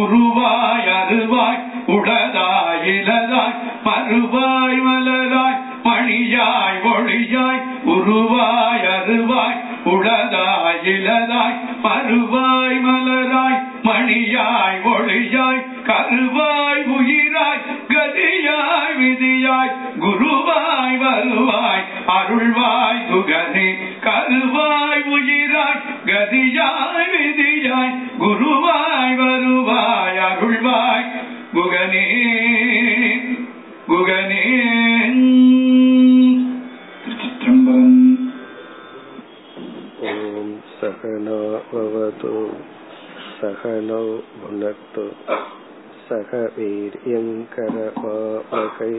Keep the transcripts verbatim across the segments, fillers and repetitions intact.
உருவாய் அருவாய் உடலாய் இலதாய் பருவாய் மலராய் பணியாய் ஒளியாய் உருவாய் அருவாய் உடலாய் இலதாய் பருவாய் மலராய் மணியாய் ஒளியாய் கருவாய் உயிராய் கதியாய் விதியாய் குருவாய் வருவாய் அருள்வாய் குகனே கருவாய் உயிராய் கதியாய் விதியாய் குருவாய் வருவாய் அருள்வாய் குகனே குகனே திருச்சிற்றம்பலம். ஓம் சகனா பவது சகனோ புனக்து சக வீரியங்கரவாவகை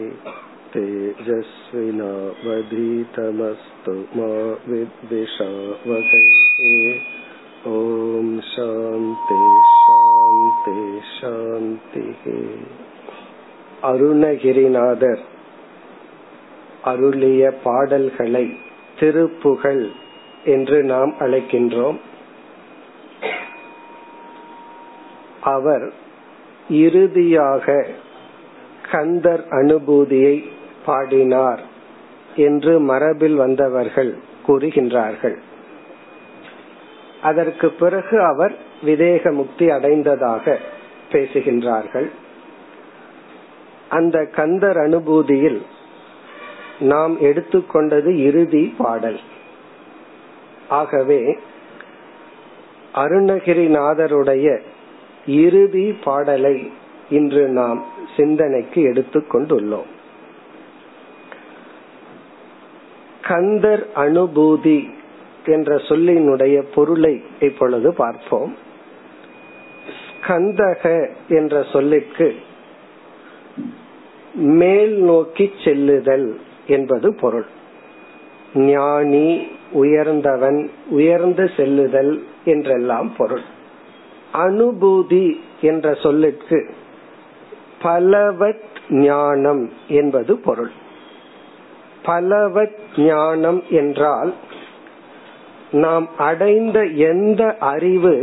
தேஜஸ்வினாவதீதமஸ்து மா வித்விஷாவகை. ஓம் சாந்தி சாந்தி சாந்தி. அருணகிரிநாதர் அருளிய பாடல்களை திருப்புகழ் என்று நாம் அழைக்கின்றோம். அவர் இறுதியாக கந்தர் அனுபூதியை பாடினார் என்று மரபில் வந்தவர்கள் கூறுகின்றார்கள். அதற்கு பிறகு அவர் விதேக முக்தி அடைந்ததாக பேசுகின்றார்கள். அந்த கந்தர் அனுபூதியில் நாம் எடுத்துக்கொண்டது இறுதி பாடல். ஆகவே அருணகிரிநாதருடைய இறுதி பாடலை இன்று நாம் சிந்தனைக்கு எடுத்துக்கொண்டுள்ளோம். கந்தர் அனுபூதி என்ற சொல்லினுடைய பொருளை இப்பொழுது பார்ப்போம். ஸ்கந்தக என்ற சொல்லுக்கு மேல் நோக்கி செல்லுதல் என்பது பொருள். ஞானி, உயர்ந்தவன், உயர்ந்து செல்லுதல் என்றெல்லாம் பொருள். அனுபூதி என்ற சொல்லுக்கு பலவத் ஞானம் என்பது பொருள். பலவத் ஞானம் என்றால் நாம் அடைந்த எந்த அறிவு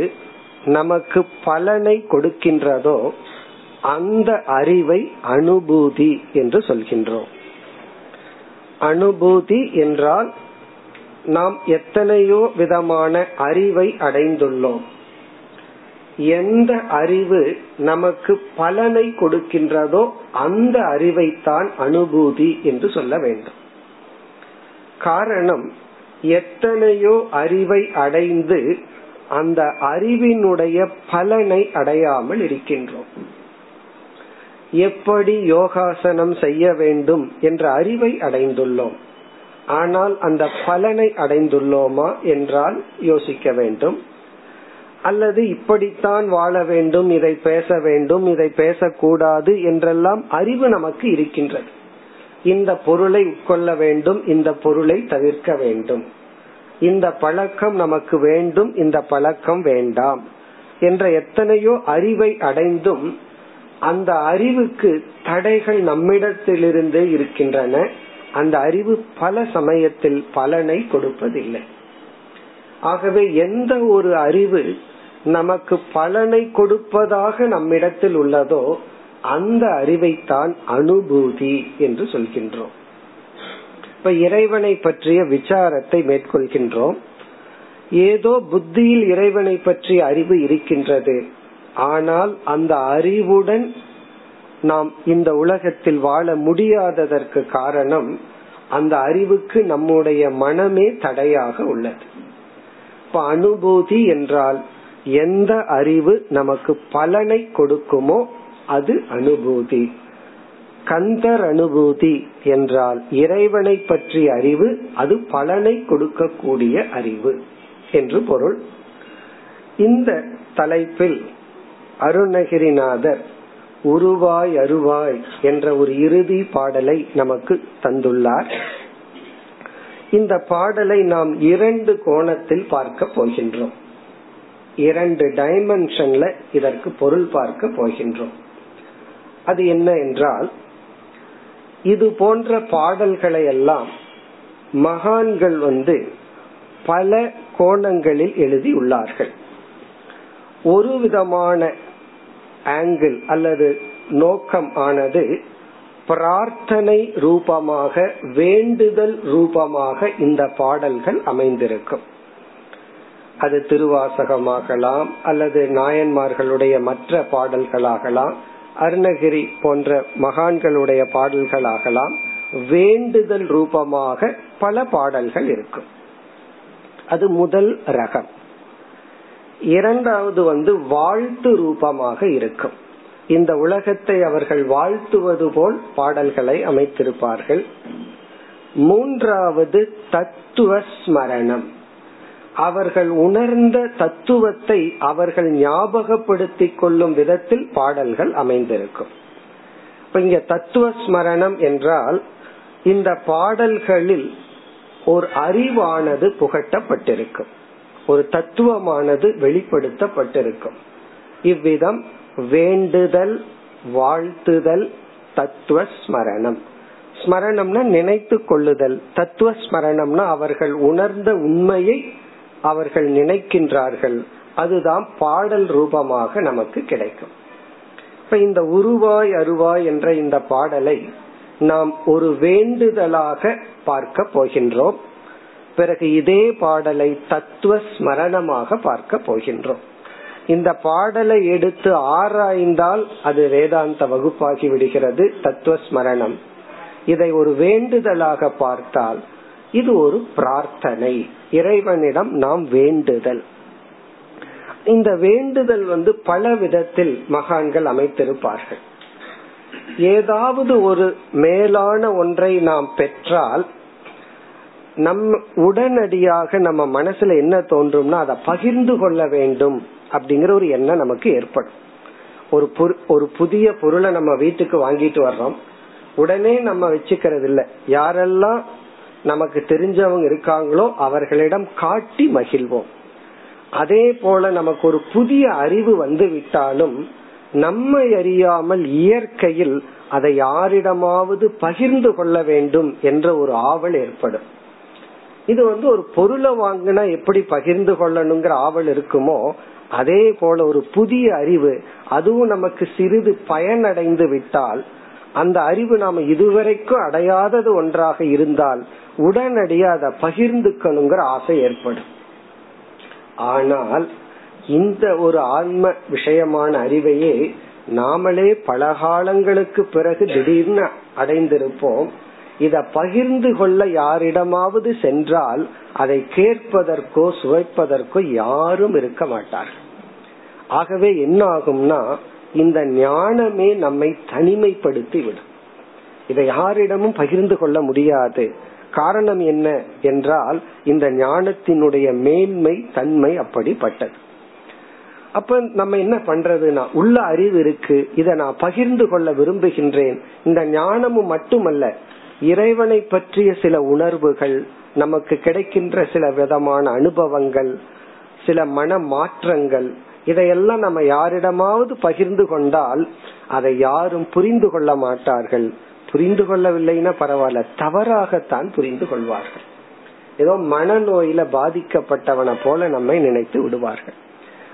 நமக்கு பலனை கொடுக்கின்றதோ அந்த அறிவை அனுபூதி என்று சொல்கின்றோம். அனுபூதி என்றால் நாம் எத்தனையோ விதமான அறிவை அடைந்துள்ளோம், எந்த அறிவு நமக்கு பலனை கொடுக்கின்றதோ அந்த அறிவைத்தான் அனுபூதி என்று சொல்ல வேண்டும். காரணம், எத்தனையோ அறிவை அடைந்து அந்த அறிவினுடைய பலனை அடையாமல் இருக்கின்றோம். எப்படி யோகாசனம் செய்ய வேண்டும் என்ற அறிவை அடைந்துள்ளோம், ஆனால் அந்த பலனை அடைந்துள்ளோமா என்றால் யோசிக்க வேண்டும். அல்லது இப்படித்தான் வாழ வேண்டும், இதை பேச வேண்டும், இதை பேசக்கூடாது என்றெல்லாம் அறிவு நமக்கு இருக்கின்றது. இந்த பொருளை உட்கொள்ள வேண்டும், இந்த பொருளை தவிர்க்க வேண்டும், இந்த பழக்கம் நமக்கு வேண்டும், இந்த பழக்கம் வேண்டாம் என்ற எத்தனையோ அறிவை அடைந்தும் அந்த அறிவுக்கு தடைகள் நம்மிடத்திலிருந்தே இருக்கின்றன. அந்த அறிவு பல சமயத்தில் பலனை கொடுப்பதில்லை. ஆகவே எந்த ஒரு அறிவு நமக்கு பலனை கொடுப்பதாக நம்மிடத்தில் உள்ளதோ அந்த அறிவைத்தான் அனுபூதி என்று சொல்கின்றோம். இப்ப இறைவனை பற்றிய விசாரத்தை மேற்கொள்கின்றோம். ஏதோ புத்தியில் இறைவனை பற்றிய அறிவு இருக்கின்றது, ஆனால் அந்த அறிவுடன் நாம் இந்த உலகத்தில் வாழ முடியாததற்கு காரணம் அந்த அறிவுக்கு நம்முடைய மனமே தடையாக உள்ளது. இப்ப அனுபூதி என்றால் எந்த அறிவு நமக்கு பலனை கொடுக்குமோ அது அனுபூதி. கந்தர் அனுபூதி என்றால் இறைவனை பற்றிய அறிவு, அது பலனை கொடுக்கக்கூடிய அறிவு என்று பொருள். இந்த தலைப்பில் அருணகிரிநாதர் உருவாய் அருவாய் என்ற ஒரு இறுதி பாடலை நமக்கு தந்துள்ளார். இந்த பாடலை நாம் இரண்டு கோணத்தில் பார்க்க போகின்றோம், இரண்டு டைமென்ஷன்ல இதற்கு பொருள் பார்க்க போகின்றோம். அது என்ன என்றால், இது போன்ற பாடல்களை எல்லாம் மகான்கள் வந்து பல கோணங்களில் எழுதியுள்ளார்கள். ஒரு விதமான ஆங்கிள் அல்லது நோக்கம் ஆனது பிரார்த்தனை ரூபமாக, வேண்டுதல் ரூபமாக இந்த பாடல்கள் அமைந்திருக்கும். அது திருவாசகமாகலாம் அல்லது நாயன்மார்களுடைய மற்ற பாடல்களாகலாம், அருணகிரி போன்ற மகான்களுடைய பாடல்களாகலாம், வேண்டுதல் ரூபமாக பல பாடல்கள் இருக்கும். அது முதல் ரகம். இரண்டாவது வந்து வாழ்த்து ரூபமாக இருக்கும். இந்த உலகத்தை அவர்கள் வாழ்த்துவது போல் பாடல்களை அமைத்திருப்பார்கள். மூன்றாவது தத்துவ ஸ்மரணம், அவர்கள் உணர்ந்த தத்துவத்தை அவர்கள் ஞாபகப்படுத்திக் கொள்ளும் விதத்தில் பாடல்கள் அமைந்திருக்கும். இங்க தத்துவ ஸ்மரணம் என்றால் இந்த பாடல்களில் ஒரு அறிவானது புகட்டப்பட்டிருக்கும், ஒரு தத்துவமானது வெளிப்படுத்தப்பட்டிருக்கும். இவ்விதம் வேண்டுதல், வாழ்த்துதல், தத்துவ ஸ்மரணம். ஸ்மரணம்னா நினைத்து கொள்ளுதல், தத்துவ ஸ்மரணம்னா அவர்கள் உணர்ந்த உண்மையை அவர்கள் நினைக்கின்றார்கள். அதுதான் பாடல் ரூபமாக நமக்கு கிடைக்கும். இப்ப இந்த உருவாய் அருவாய் என்ற இந்த பாடலை நாம் ஒரு வேண்டுதலாக பார்க்க போகின்றோம். பிறகு இதே பாடலை தத்துவ ஸ்மரணமாக பார்க்க போகின்றோம். இந்த பாடலை எடுத்து ஆராய்ந்தால் அது வேதாந்த வகுப்பாகி விடுகிறது, தத்துவ ஸ்மரணம். இதை ஒரு வேண்டுதலாக பார்த்தால் இது ஒரு பிரார்த்தனை, இறைவனிடம் நாம் வேண்டுதல். இந்த வேண்டுதல் வந்து பல விதத்தில் மகான்கள் அமைத்திருப்பார்கள். ஏதாவது ஒரு மேலான ஒன்றை நாம் பெற்றால் நம் உடனடியாக நம்ம மனசுல என்ன தோன்றும்னா அதை பகிர்ந்து கொள்ள வேண்டும் அப்படிங்கிற ஒரு எண்ணம் நமக்கு ஏற்படும். ஒரு ஒரு புதிய பொருளை நம்ம வீட்டுக்கு வாங்கிட்டு வர்றோம், உடனே நம்ம வச்சுக்கிறது இல்லை, யாரெல்லாம் நமக்கு தெரிஞ்சவங்க இருக்காங்களோ அவர்களிடம் காட்டி மகிழ்வோம். அதே போல நமக்கு ஒரு புதிய அறிவு வந்து விட்டாலும் நம்மை அறியாமல் இயற்கையில் அதை யாரிடமாவது பகிர்ந்து கொள்ள வேண்டும் என்ற ஒரு ஆவல் ஏற்படும். இது வந்து ஒரு பொருளை வாங்கினா எப்படி பகிர்ந்து கொள்ளணுங்கிற ஆவல் இருக்குமோ, அதே போல ஒரு புதிய அறிவு, அதுவும் நமக்கு சிறிது பயனடைந்து விட்டால், அந்த அறிவு நாம இதுவரைக்கும் அடையாதது ஒன்றாக இருந்தால் உடனடியாக அதை பகிர்ந்துக்கணுங்கிற ஆசை ஏற்படும். ஆனால் இந்த ஒரு ஆன்ம விஷயமான அறிவையே நாமளே பல காலங்களுக்கு பிறகு திடீர்னு அடைந்திருப்போம். இத பகிர்ந்து கொள்ள யாரிடமாவது சென்றால் அதை கேட்பதற்கோ சுவைப்பதற்கோ யாரும் இருக்க மாட்டார்கள். ஆகவே என்ன ஆகும்னா இந்த ஞானமே நம்மை தனிமைப்படுத்தி விடும். இதை யாரிடமும் பகிர்ந்து கொள்ள முடியாது. காரணம் என்ன என்றால் இந்த ஞானத்தினுடைய மேன்மை தன்மை அப்படிப்பட்டது. அப்ப நம்ம என்ன பண்றதுன்னா, உள்ள அறிவு இருக்கு, இதை நான் பகிர்ந்து கொள்ள விரும்புகின்றேன். இந்த ஞானமும் மட்டுமல்ல, இறைவனை பற்றிய சில உணர்வுகள், நமக்கு கிடைக்கின்ற சில விதமான அனுபவங்கள், சில மன மாற்றங்கள், இதையெல்லாம் நம்ம யாரிடமாவது பகிர்ந்து கொண்டால் அதை யாரும் புரிந்து கொள்ள மாட்டார்கள். புரிந்து கொள்ளவில்லைன்னா பரவாயில்ல, தவறாகத்தான் புரிந்து கொள்வார்கள். ஏதோ மனநோயில பாதிக்கப்பட்டவனை போல நம்மை நினைத்து விடுவார்கள்.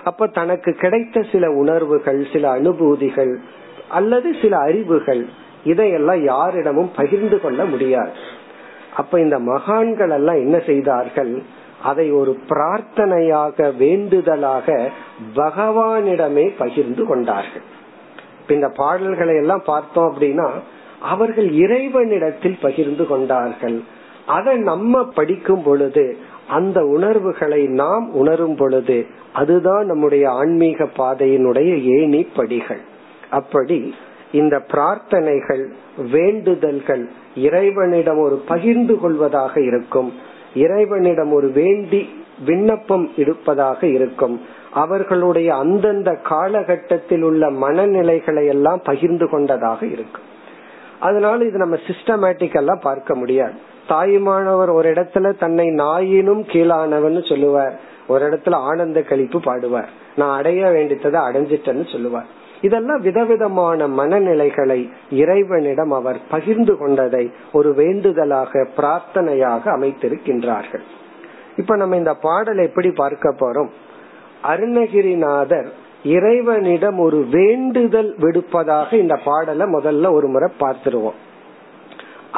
அப்ப தனக்கு கிடைத்த சில உணர்வுகள், சில அனுபூதிகள் அல்லது சில அறிவுகள், இதையெல்லாம் யாரிடமும் பகிர்ந்து கொள்ள முடியாது. அப்ப இந்த மகான்கள் எல்லாம் என்ன செய்தார்கள், அதை ஒரு பிரார்த்தனையாக, வேண்டுதலாக பகவானிடமே பகிர்ந்து கொண்டார்கள். இந்த பாடல்களை எல்லாம் பார்த்தோம் அப்படின்னா அவர்கள் இறைவனிடத்தில் பகிர்ந்து கொண்டார்கள். அதை நம்ம படிக்கும் பொழுது, அந்த உணர்வுகளை நாம் உணரும் பொழுது, அதுதான் நம்முடைய ஆன்மீக பாதையினுடைய ஏணி படிகள். அப்படி இந்த பிரார்த்தனைகள், வேண்டுதல்கள் இறைவனிடம் ஒரு பகிர்ந்து கொள்வதாக இருக்கும், இறைவனிடம் ஒரு வேண்டி விண்ணப்பம் இருப்பதாக இருக்கும், அவர்களுடைய அந்தந்த காலகட்டத்தில் உள்ள மனநிலைகளை எல்லாம் பகிர்ந்து கொண்டதாக இருக்கும். அதனால இது நம்ம சிஸ்டமேட்டிக்கெல்லாம் பார்க்க முடியாது. தாயுமானவர் ஒரு இடத்துல தன்னை நாயினும் கீழானவன்னு சொல்லுவார், ஒரு இடத்துல ஆனந்த கழிப்பு பாடுவார், நான் அடைய வேண்டியதை அடைஞ்சிட்டேன்னு சொல்லுவார். இதெல்லாம் விதவிதமான மனநிலைகளை இறைவனிடம் அவர் பகிர்ந்து கொண்டதை ஒரு வேண்டுதலாக, பிரார்த்தனையாக அமைத்திருக்கின்றார்கள். இப்ப நம்ம இந்த பாடலை எப்படி பார்க்க போறோம், அருணகிரிநாதர் இறைவனிடம் ஒரு வேண்டுதல் விடுப்பதாக இந்த பாடலை முதல்ல ஒரு முறை பார்த்துருவோம்.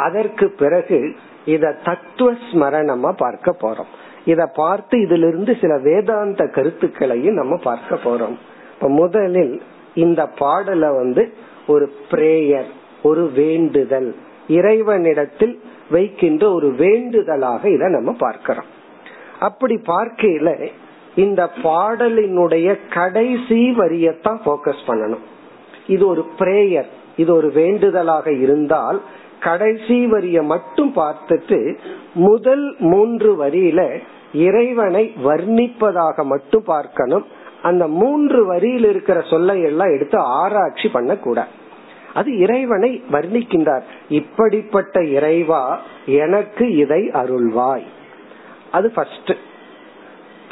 அதற்கு பிறகு இத தத்துவ ஸ்மரணமா பார்க்க போறோம். இத பார்த்து இதிலிருந்து சில வேதாந்த கருத்துக்களையும் நம்ம பார்க்க போறோம். இப்ப முதலில் இந்த பாடலை வந்து ஒரு பிரேயர், ஒரு வேண்டுதல், இறைவனிடத்தில் வைக்கின்ற ஒரு வேண்டுதலாக இத நம்ம பார்க்கிறோம். அப்படி பார்க்கையில இந்த பாடலினுடைய கடைசி வரியத்தான் போக்கஸ் பண்ணணும். இது ஒரு பிரேயர், இது ஒரு வேண்டுதலாக இருந்தால் கடைசி வரிய மட்டும் பார்த்துட்டு முதல் மூன்று வரியில இறைவனை வர்ணிப்பதாக மட்டும் பார்க்கணும். அந்த மூன்று வரியில் இருக்கிற சொல்லை எல்லாம் எடுத்து ஆராய்ச்சி பண்ண கூடாது. அது இறைவனை வர்ணிக்கின்றார், இப்படிப்பட்ட இறைவா எனக்கு இதை அருள்வாய். அது ஃபர்ஸ்ட்.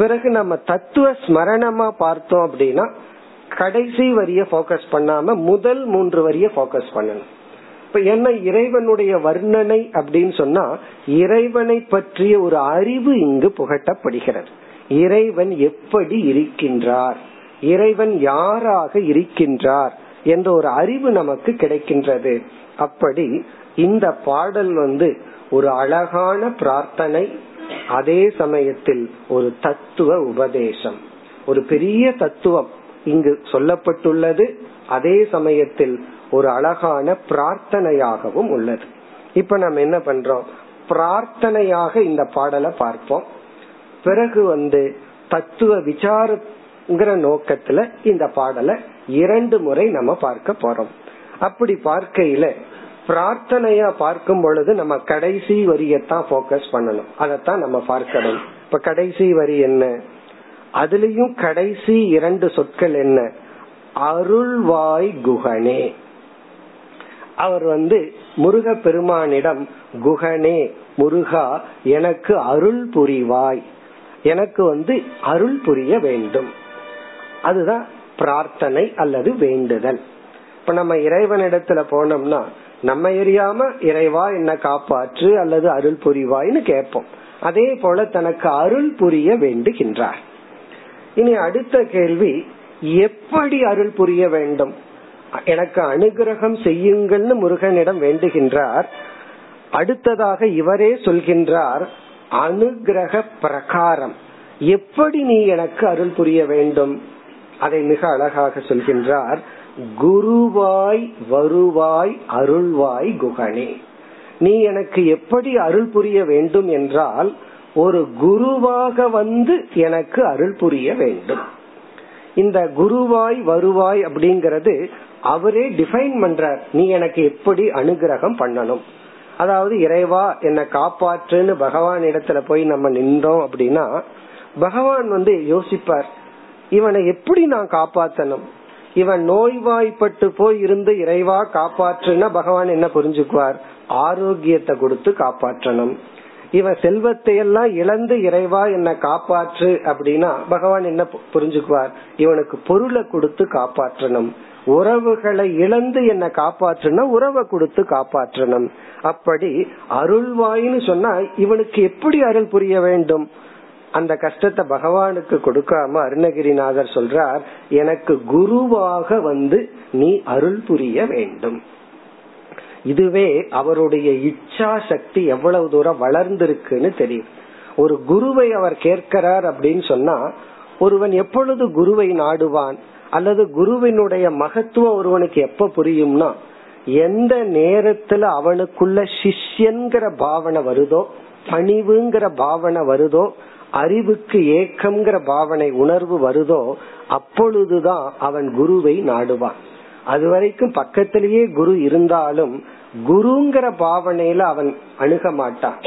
பிறகு நம்ம தத்துவ ஸ்மரணமா பார்த்தோம் அப்படின்னா கடைசி வரிய ஃபோக்கஸ் பண்ணாம முதல் மூன்று வரிய ஃபோக்கஸ் பண்ணணும். இப்ப என்ன இறைவனுடைய வர்ணனை அப்படின்னு சொன்னா இறைவனை பற்றிய ஒரு அறிவு இங்கு புகட்டப்படுகிறது. இறைவன் எப்படி இருக்கின்றார், இறைவன் யாராக இருக்கின்றார் என்ற ஒரு அறிவு நமக்கு கிடைக்கின்றது. அப்படி இந்த பாடல் வந்து ஒரு அழகான பிரார்த்தனை, அதே சமயத்தில் ஒரு தத்துவ உபதேசம். ஒரு பெரிய தத்துவம் இங்கு சொல்லப்பட்டுள்ளது, அதே சமயத்தில் ஒரு அழகான பிரார்த்தனையாகவும் உள்ளது. இப்ப நம்ம என்ன பண்றோம், பிரார்த்தனையாக இந்த பாடலை பார்ப்போம். பிறகு வந்து தத்துவ விசாரங்கிற நோக்கத்துல இந்த பாடலை இரண்டு முறை நம்ம பார்க்க போறோம். அப்படி பார்க்கையில பிரார்த்தனையா பார்க்கும் பொழுது நம்ம கடைசி வரியத்தான் போக்கஸ் பண்ணணும், அதத்தான் நம்ம பார்க்கணும். இப்ப கடைசி வரி என்ன, அதுலயும் கடைசி இரண்டு சொற்கள் என்ன, அருள்வாய் குகனே. அவர் வந்து முருக பெருமானிடம் குகனே முருகா எனக்கு அருள் புரிவாய், எனக்கு வந்து அருள் புரிய வேண்டும். அதுதான் பிரார்த்தனை அல்லது வேண்டுதல். இப்ப நம்ம இறைவனிடத்துல போனோம்னா நம்ம எரியாம இறைவா என்ன காப்பாற்று அல்லது அருள் புரிவாய்னு கேட்போம். அதே போல தனக்கு அருள் புரிய வேண்டுகின்றார். இனி அடுத்த கேள்வி, எப்படி அருள் புரிய வேண்டும், எனக்கு அனுகிரகம் செய்யுங்கள்னு முருகனிடம் வேண்டுகின்றார். அடுத்ததாக இவரே சொல்கின்றார் அனுகிரக பிரகாரம் எப்படி நீ எனக்கு அருள் புரிய வேண்டும். அதை மிக அழகாக சொல்கின்றார், குருவாய் வருவாய் அருள்வாய் குகனே. நீ எனக்கு எப்படி அருள் புரிய வேண்டும் என்றால் ஒரு குருவாக வந்து எனக்கு அருள் புரிய வேண்டும். இந்த குருவாய் வருவாய் அப்படிங்கறது அவரே டிஃபைன் பண்றார், நீ எனக்கு எப்படி அனுகிரகம் பண்ணணும். அதாவது இறைவா என்னை காப்பாற்றுன்னு பகவான் இடத்துல போய் நம்ம நின்றோம் அப்படின்னா பகவான் வந்து யோசிப்பார், இவனை எப்படி நான் காப்பாத்தணும். இவன் நோய்வாய்ப்பட்டு போய் இருந்து இறைவா காப்பாற்றுனா பகவான் என்ன புரிஞ்சுக்குவார், ஆரோக்கியத்தை கொடுத்து காப்பாற்றணும். இவன் செல்வத்தை எல்லாம் இழந்து இறைவா என்ன காப்பாற்று அப்படின்னா பகவான் என்ன புரிஞ்சுக்குவார், இவனுக்கு பொருளை கொடுத்து காப்பாற்றணும். உறவுகளை இழந்து என்ன காப்பாற்றுனா உறவை கொடுத்து காப்பாற்றணும். அப்படி அருள்வாயின்னு சொன்னா இவனுக்கு எப்படி அருள் புரிய வேண்டும். அந்த கஷ்டத்தை பகவானுக்கு கொடுக்காம அருணகிரிநாதர் சொல்றார், எனக்கு குருவாக வந்து நீ அருள் புரிய வேண்டும். இதுவே அவருடைய இச்சா சக்தி எவ்வளவு தூரம் வளர்ந்திருக்குன்னு தெரியும். ஒரு குருவை அவர் கேட்கிறார் அப்படின்னு சொன்னா ஒருவன் எப்பொழுது குருவை நாடுவான் அல்லது குருவினுடைய மகத்துவம் ஒருவனுக்கு எப்ப புரியும்னா எந்த நேரத்துல அவனுக்குள்ள சிஷ்யன்கிற பாவனை வருதோ, பணிவுங்கிற பாவனை வருதோ, அறிவுக்கு ஏக்கம்ங்கிற பாவனை உணர்வு வருதோ அப்பொழுதுதான் அவன் குருவை நாடுவான். அது வரைக்கும் பக்கத்திலேயே குரு இருந்தாலும் குருங்கிற பாவனையில அவன் அணுக மாட்டான்.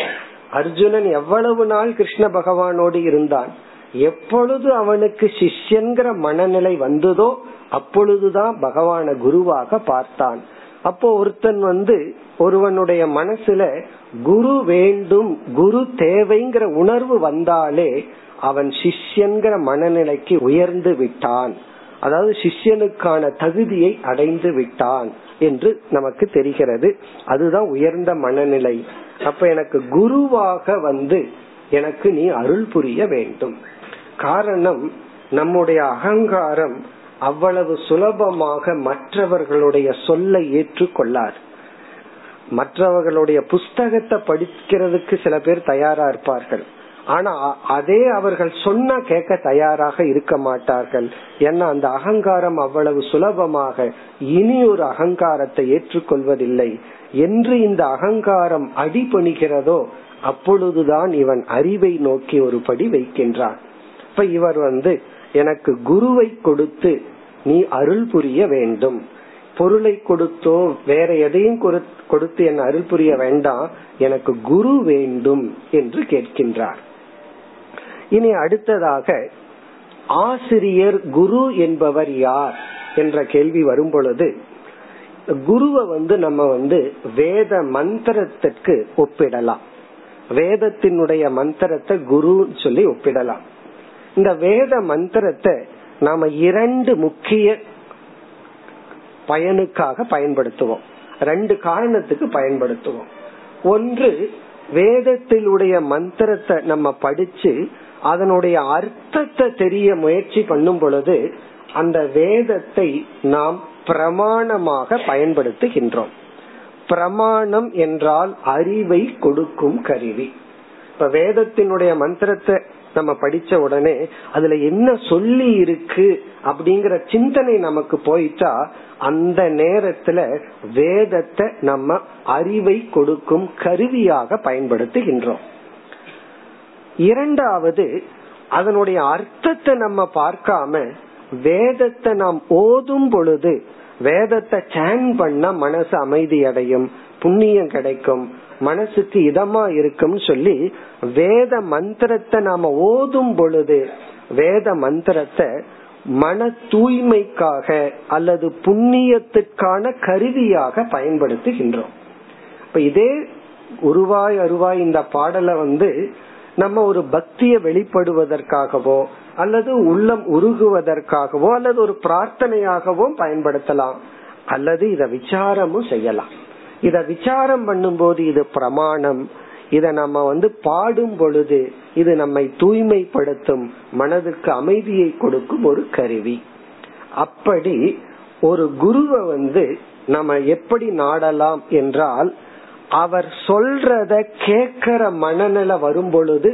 அர்ஜுனன் எவ்வளவு நாள் கிருஷ்ண பகவானோடு இருந்தான், எப்பொழுது அவனுக்கு சிஷ்யன்கிற மனநிலை வந்ததோ அப்பொழுதுதான் பகவான குருவாக பார்த்தான். அப்போ ஒருத்தன் வந்து ஒருவனுடைய மனசுல குரு வேண்டும், குரு தேவைங்கிற உணர்வு வந்தாலே அவன் சிஷ்யன்கிற மனநிலைக்கு உயர்ந்து விட்டான். அதாவது சிஷ்யனுக்கான தகுதியை அடைந்து விட்டான் என்று நமக்கு தெரிகிறது. அதுதான் உயர்ந்த மனநிலை. அப்ப எனக்கு குருவாக வந்து எனக்கு நீ அருள் புரிய வேண்டும். காரணம், நம்முடைய அகங்காரம் அவ்வளவு சுலபமாக மற்றவர்களுடைய சொல்லை ஏற்றுக்கொள்ளார். மற்றவர்களுடைய புஸ்தகத்தை படிக்கிறதுக்கு சில பேர் தயாரா இருப்பார்கள், ஆனா அதே அவர்கள் சொன்னா கேட்க தயாராக இருக்க மாட்டார்கள். ஏன்னா அந்த அகங்காரம் அவ்வளவு சுலபமாக இனி ஒரு அகங்காரத்தை ஏற்றுக்கொள்வதில்லை என்று இந்த அகங்காரம் அடிபணிகிறதோ அப்பொழுதுதான் இவன் அறிவை நோக்கி ஒரு படி வைக்கின்றான். இப்ப இவர் வந்து எனக்கு குருவை கொடுத்து நீ அருள் புரிய வேண்டும், பொருளை கொடுத்தோ வேற எதையும் கொடுத்து என் அருள் புரிய வேண்டாம், எனக்கு குரு வேண்டும் என்று கேட்கின்றார். இனி அடுத்ததாக ஆசிரியர் குரு என்பவர் யார் என்ற கேள்வி வரும் பொழுது குருவை வந்து நம்ம வந்து வேத மந்திரத்திற்கு ஒப்பிடலாம். வேதத்தினுடைய மந்திரத்தை குருன்னு சொல்லி ஒப்பிடலாம். இந்த வேத மந்திரத்தை நாம இரண்டு முக்கிய பயனுக்காக பயன்படுத்துவோம், ரெண்டு காரணத்துக்கு பயன்படுத்துவோம். ஒன்று, வேதத்தினுடைய மந்திரத்தை நம்ம படிச்சு அதனுடைய அர்த்தத்தை தெரிய முயற்சி பண்ணும் பொழுது அந்த வேதத்தை நாம் பிரமாணமாக பயன்படுத்துகின்றோம். பிரமாணம் என்றால் அறிவை கொடுக்கும் கருவி. இப்ப வேதத்தினுடைய மந்திரத்தை நம்ம படிச்ச உடனே அதுல என்ன சொல்லி இருக்கு அப்படிங்கிற சிந்தனை நமக்கு போயிட்டா அந்த நேரத்துல வேதத்தை நம்ம அறிவை கொடுக்கும் கருவியாக பயன்படுத்துகின்றோம். இரண்டாவது, அதனுடைய அர்த்தத்தை நம்ம பார்க்காம வேதத்தை நாம் ஓதும் பொழுது வேதத்தை சான் பண்ணா மனசு அமைதி அடையும், புண்ணியம் கிடைக்கும், மனசுக்கு இதமா இருக்கும் சொல்லி வேத மந்திரத்தை நாம ஓதும் பொழுது வேத மந்திரத்தை மன தூய்மைக்காக அல்லது புண்ணியத்துக்கான கருவியாக பயன்படுத்துகின்றோம். இப்ப இதே உருவாய் அருவாய் இந்த பாடலை வந்து நம்ம ஒரு பக்தியை வெளிப்படுவதற்காகவோ அல்லது உள்ளம் உருகுவதற்காகவோ அல்லது ஒரு பிரார்த்தனையாகவும் பயன்படுத்தலாம், அல்லது இத விசாரமும் செய்யலாம். இத விசாரம் பண்ணும்போது இது பிரமாணம், இத நம்ம வந்து பாடும் பொழுது இது நம்மை தூய்மைப்படுத்தும், மனதுக்கு அமைதியை கொடுக்கும் ஒரு கருவி. அப்படி ஒரு குருவை வந்து நம்ம எப்படி நாடலாம் என்றால் அவர் சொல்றத கேட்கிற மனநிலை வரும் பொழுது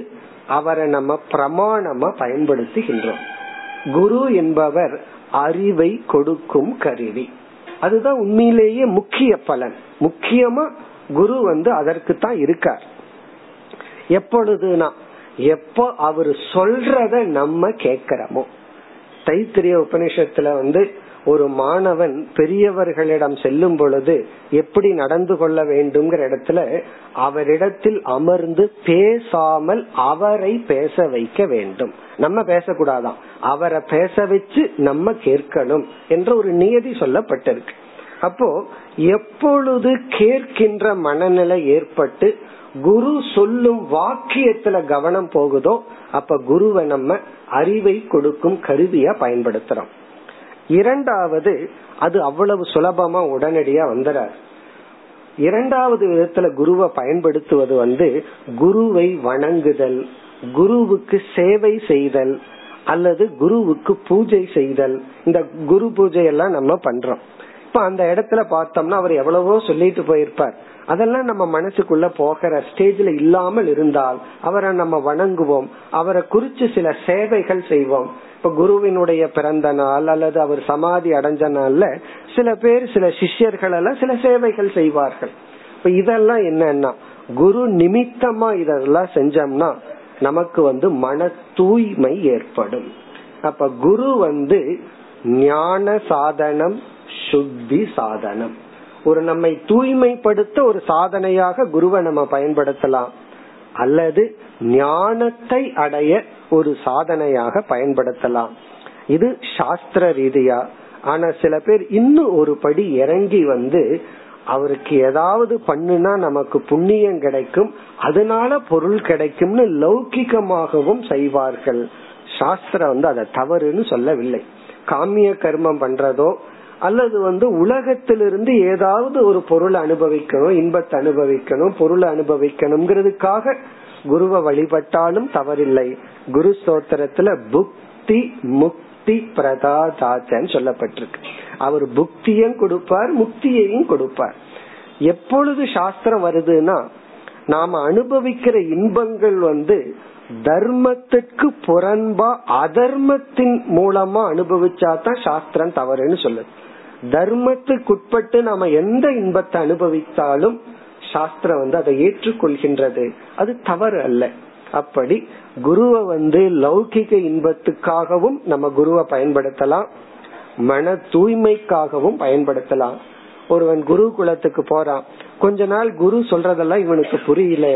அவரை நம்ம பிரமாணமா பயன்படுத்துகின்றோம். குரு என்பவர் அறிவை கொடுக்கும் கருவி. அதுதான் உண்மையிலேயே முக்கிய பலன். முக்கியமா குரு வந்து அதற்கு தான் இருக்கார். எப்பொழுதுனா எப்போ அவரு சொல்றத நம்ம கேக்கிறோமோ. தைத்திரிய உபநிஷத்துல வந்து ஒரு மாணவன் பெரியவர்களிடம் செல்லும் பொழுது எப்படி நடந்து கொள்ள வேண்டும்ங்கிற இடத்துல அவரிடத்தில் அமர்ந்து பேசாமல் அவரை பேச வைக்க வேண்டும். நம்ம பேசக்கூடாதான், அவரை பேச வச்சு நம்ம கேட்கணும் என்ற ஒரு நியதி சொல்லப்பட்டிருக்கு. அப்போ எப்பொழுது கேட்கின்ற மனநிலை ஏற்பட்டு குரு சொல்லும் வாக்கியத்துல கவனம் போகுதோ அப்ப குருவை நம்ம அறிவை கொடுக்கும் கருவியா பயன்படுத்துறோம். இரண்டாவது, அது அவ்வளவு சுலபமா உடனடியா வந்துறார். இரண்டாவது விதத்துல குருவை பயன்படுத்துவது வந்து குருவை வணங்குதல், குருவுக்கு சேவை செய்தல் அல்லது குருவுக்கு பூஜை செய்தல். இந்த குரு பூஜை எல்லாம் நம்ம பண்றோம். இப்ப அந்த இடத்துல பார்த்தோம்னா அவர் எவ்வளவோ சொல்லிட்டு போயிருப்பார், அதெல்லாம் நம்ம மனசுக்குள்ள போகிற ஸ்டேஜ்ல இல்லாமல் இருந்தால் அவரை நம்ம வணங்குவோம், அவரை குறிச்சு சில சேவைகள் செய்வோம். இப்ப குருவினுடைய பிறந்த நாள் அல்லது அவர் சமாதி அடைஞ்ச நாள்ல சில பேர் சில சிஷ்யர்கள் எல்லாம் சில சேவைகள் செய்வார்கள். இப்ப இதெல்லாம் என்னன்னா குரு நிமித்தமா இதெல்லாம் செஞ்சோம்னா நமக்கு வந்து மன தூய்மை ஏற்படும். அப்ப குரு வந்து ஞான சாதனம், சுத்தி சாதனம், ஒரு நம்மை தூய்மைப்படுத்த ஒரு சாதனையாக குருவை நம்ம பயன்படுத்தலாம், அல்லது ஞானத்தை அடைய ஒரு சாதனையாக பயன்படுத்தலாம். இது சாஸ்திர ரீதியா. ஆனா சில பேர் இன்னும் ஒரு படி இறங்கி வந்து அவருக்கு ஏதாவது பண்ணுனா நமக்கு புண்ணியம் கிடைக்கும், அதனால பொருள் கிடைக்கும்னு லௌகிகமாகவும் செய்வார்கள். சாஸ்திரம் வந்து அதை தவறுன்னு சொல்லவில்லை. காமிய கர்மம் பண்றதோ அல்லது வந்து உலகத்திலிருந்து ஏதாவது ஒரு பொருளை அனுபவிக்கணும், இன்பத்தை அனுபவிக்கணும், பொருளை அனுபவிக்கணும்ங்கிறதுக்காக குருவை வழிபட்டாலும் தவறில்லை. குரு ஸ்தோத்திரத்துல புக்தி முக்தி முக்தி பிரதாதாச்சன்னு சொல்லப்பட்டிருக்கு. அவர் புக்தியும் கொடுப்பார் முக்தியையும் கொடுப்பார். எப்பொழுது சாஸ்திரம் வருதுன்னா, நாம அனுபவிக்கிற இன்பங்கள் வந்து தர்மத்துக்கு புறம்பா அதர்மத்தின் மூலமா அனுபவிச்சாதான் சாஸ்திரம் தவறுன்னு சொல்லுது. தர்மத்துக்குட்பட்டு நாம எந்த இன்பத்தை அனுபவித்தாலும் சாஸ்திரம் வந்து அதை ஏற்றுக்கொள்கின்றது, அது தவறு அல்ல. அப்படி குருவை வந்து லௌகிக இன்பத்துக்காகவும் நம்ம குருவை பயன்படுத்தலாம், மன தூய்மைக்காகவும் பயன்படுத்தலாம். ஒருவன் குரு குலத்துக்கு போறான், கொஞ்ச நாள் குரு சொல்றதெல்லாம் இவனுக்கு புரியல,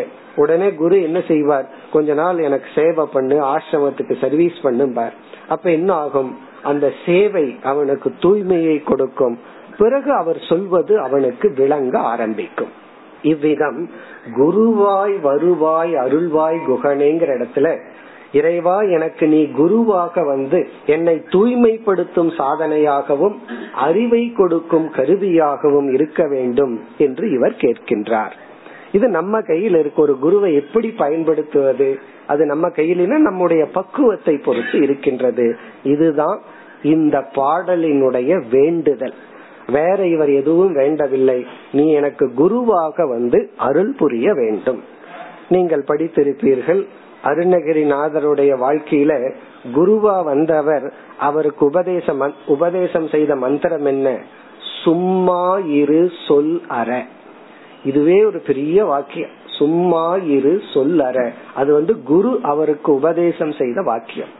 உடனே குரு என்ன செய்வார், கொஞ்ச நாள் எனக்கு சேவை பண்ணு, ஆசிரமத்துக்கு சர்வீஸ் பண்ணும்பார். அப்ப என்ன ஆகும், அந்த சேவை அவனுக்கு தூய்மையை கொடுக்கும், பிறகு அவர் சொல்வது அவனுக்கு விளங்க ஆரம்பிக்கும். இவ்விதம் குருவாய் வருவாய் அருள்வாய் குகனேங்கிற இடத்துல இறைவா எனக்கு நீ குருவாக வந்து என்னை தூய்மைப்படுத்தும் சாதனையாகவும் அறிவை கொடுக்கும் கருவியாகவும் இருக்க வேண்டும் என்று இவர் கேட்கின்றார். இது நம்ம கையில் இருக்க, ஒரு குருவை எப்படி பயன்படுத்துவது அது நம்ம கையில நம்முடைய பக்குவத்தை பொறுத்து இருக்கின்றது. இதுதான் இந்த பாடலினுடைய வேண்டுதல். வேற இவர் எதுவும் வேண்டவில்லை, நீ எனக்கு குருவாக வந்து அருள் புரிய வேண்டும். நீங்கள் படித்திருப்பீர்கள், அருணகிரிநாதருடைய வாழ்க்கையில குருவா வந்தவர் அவருக்கு உபதேசம் உபதேசம் செய்த மந்திரம் என்ன, சும்மா இரு சொல் அற. இதுவே ஒரு பெரிய வாக்கியம், சும்மா இரு சொல் அற. அது வந்து குரு அவருக்கு உபதேசம் செய்த வாக்கியம்.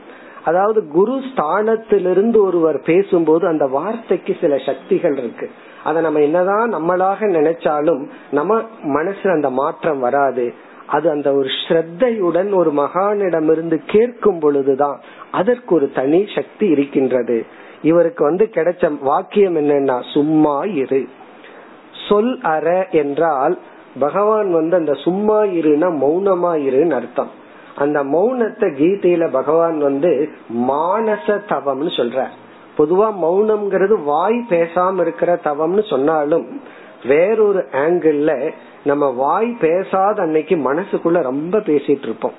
அதாவது குரு ஸ்தானத்திலிருந்து ஒருவர் பேசும்போது அந்த வார்த்தைக்கு சில சக்திகள் இருக்கு. அதை நம்ம என்னதான் நம்மளாக நினைச்சாலும் நம்ம மனசுல அந்த மாற்றம் வராது. அது அந்த ஒரு ஸ்ரத்தையுடன் ஒரு மகானிடமிருந்து கேட்கும் பொழுதுதான் அதற்கு ஒரு தனி சக்தி இருக்கின்றது. இவருக்கு வந்து கிடைச்ச வாக்கியம் என்னன்னா சும்மா இரு சொல் அற என்றால், பகவான் வந்து அந்த சும்மா இருன்னா மௌனமா இருன்னு அர்த்தம். அந்த மௌனத்தை கீதையில பகவான் வந்து மானச தவம்னு சொல்றார். பொதுவா மௌனம்ங்கிறது வாய் பேசாம இருக்கிற தவம்னு சொன்னாலும் வேறொரு ஆங்கிள் நம்ம வாய் பேசாத அன்னைக்கு மனசுக்குள்ள ரொம்ப பேசிட்டு இருப்போம்.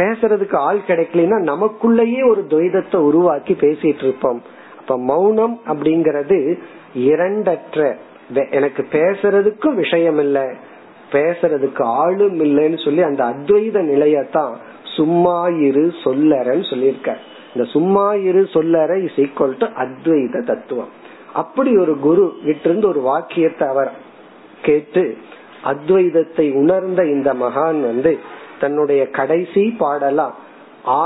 பேசுறதுக்கு ஆள் கிடைக்கலன்னா நமக்குள்ளேயே ஒரு துவைதத்தை உருவாக்கி பேசிட்டு இருப்போம். அப்ப மௌனம் அப்படிங்கறது இரண்டற்ற, எனக்கு பேசுறதுக்கும் விஷயம் இல்லை, பேசுறதுக்கு ஆளும் இல்லைன்னு சொல்லி அந்த அத்வைத நிலையத்தான் சும்மா இரு சொல்லறன்னு சொல்லியிருக்க. இந்த சும்மா இரு சொல்லற இஸ் ஈக்வல் டு அத்வைத தத்துவம். அப்படி ஒரு குரு கிட்ட இருந்து ஒரு வாக்கியத்தை அவர் கேட்டு அத்வைதத்தை உணர்ந்த இந்த மகான் வந்து தன்னுடைய கடைசி பாடலா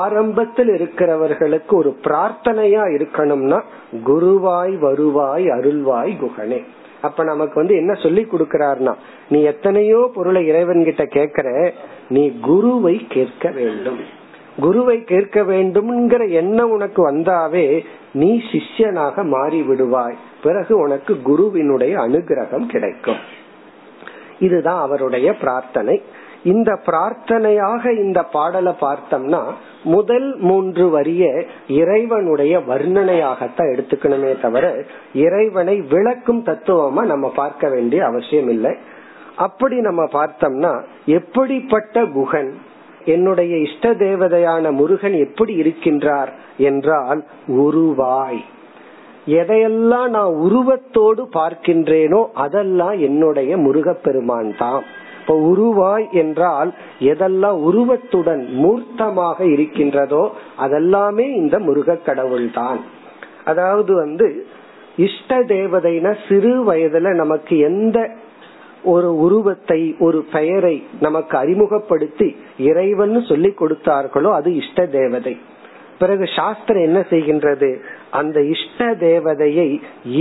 ஆரம்பத்தில் இருக்கிறவர்களுக்கு ஒரு பிரார்த்தனையா இருக்கணும்னா குருவாய் வருவாய் அருள்வாய் குகனே. அப்ப நமக்கு வந்து என்ன சொல்லி கொடுக்கிறார்னா, நீ எத்தனையோ பொருளை இறைவன் கிட்ட கேட்கிற, நீ குருவை கேட்க வேண்டும். குருவை கேட்க வேண்டும்ங்கிற எண்ணம் உனக்கு வந்தாவே நீ சிஷ்யனாக மாறி விடுவாய், பிறகு உனக்கு குருவினுடைய அனுகிரகம் கிடைக்கும். இதுதான் அவருடைய பிரார்த்தனை. இந்த பிரார்த்தனையாக இந்த பாடலை பார்த்தோம்னா முதல் மூன்று வரிய இறைவனுடைய வர்ணனையாகத்தான் எடுத்துக்கணுமே தவிர இறைவனை விளக்கும் தத்துவமா நம்ம பார்க்க வேண்டிய அவசியம் இல்லை. அப்படி நம்ம பார்த்தோம்னா எப்படிப்பட்ட குகன், என்னுடைய இஷ்ட தேவதையான முருகன் எப்படி இருக்கின்றார் என்றால் உருவாய், எதையெல்லாம் நான் உருவத்தோடு பார்க்கின்றேனோ அதெல்லாம் என்னுடைய முருகப்பெருமான் தான். இப்ப உருவாய் என்றால் எதெல்லாம் உருவத்துடன் மூர்த்தமாக இருக்கின்றதோ அதெல்லாமே இந்த முருகக் கடவுள் தான். அதாவது வந்து இஷ்ட தேவதைனா சிறு வயதுல நமக்கு எந்த ஒரு உருவத்தை ஒரு பெயரை நமக்கு அறிமுகப்படுத்தி இறைவன் சொல்லி கொடுத்தார்களோ அது இஷ்ட தேவதை. பிறகு சாஸ்திரம் என்ன செய்கின்றது, அந்த இஷ்ட தேவதையை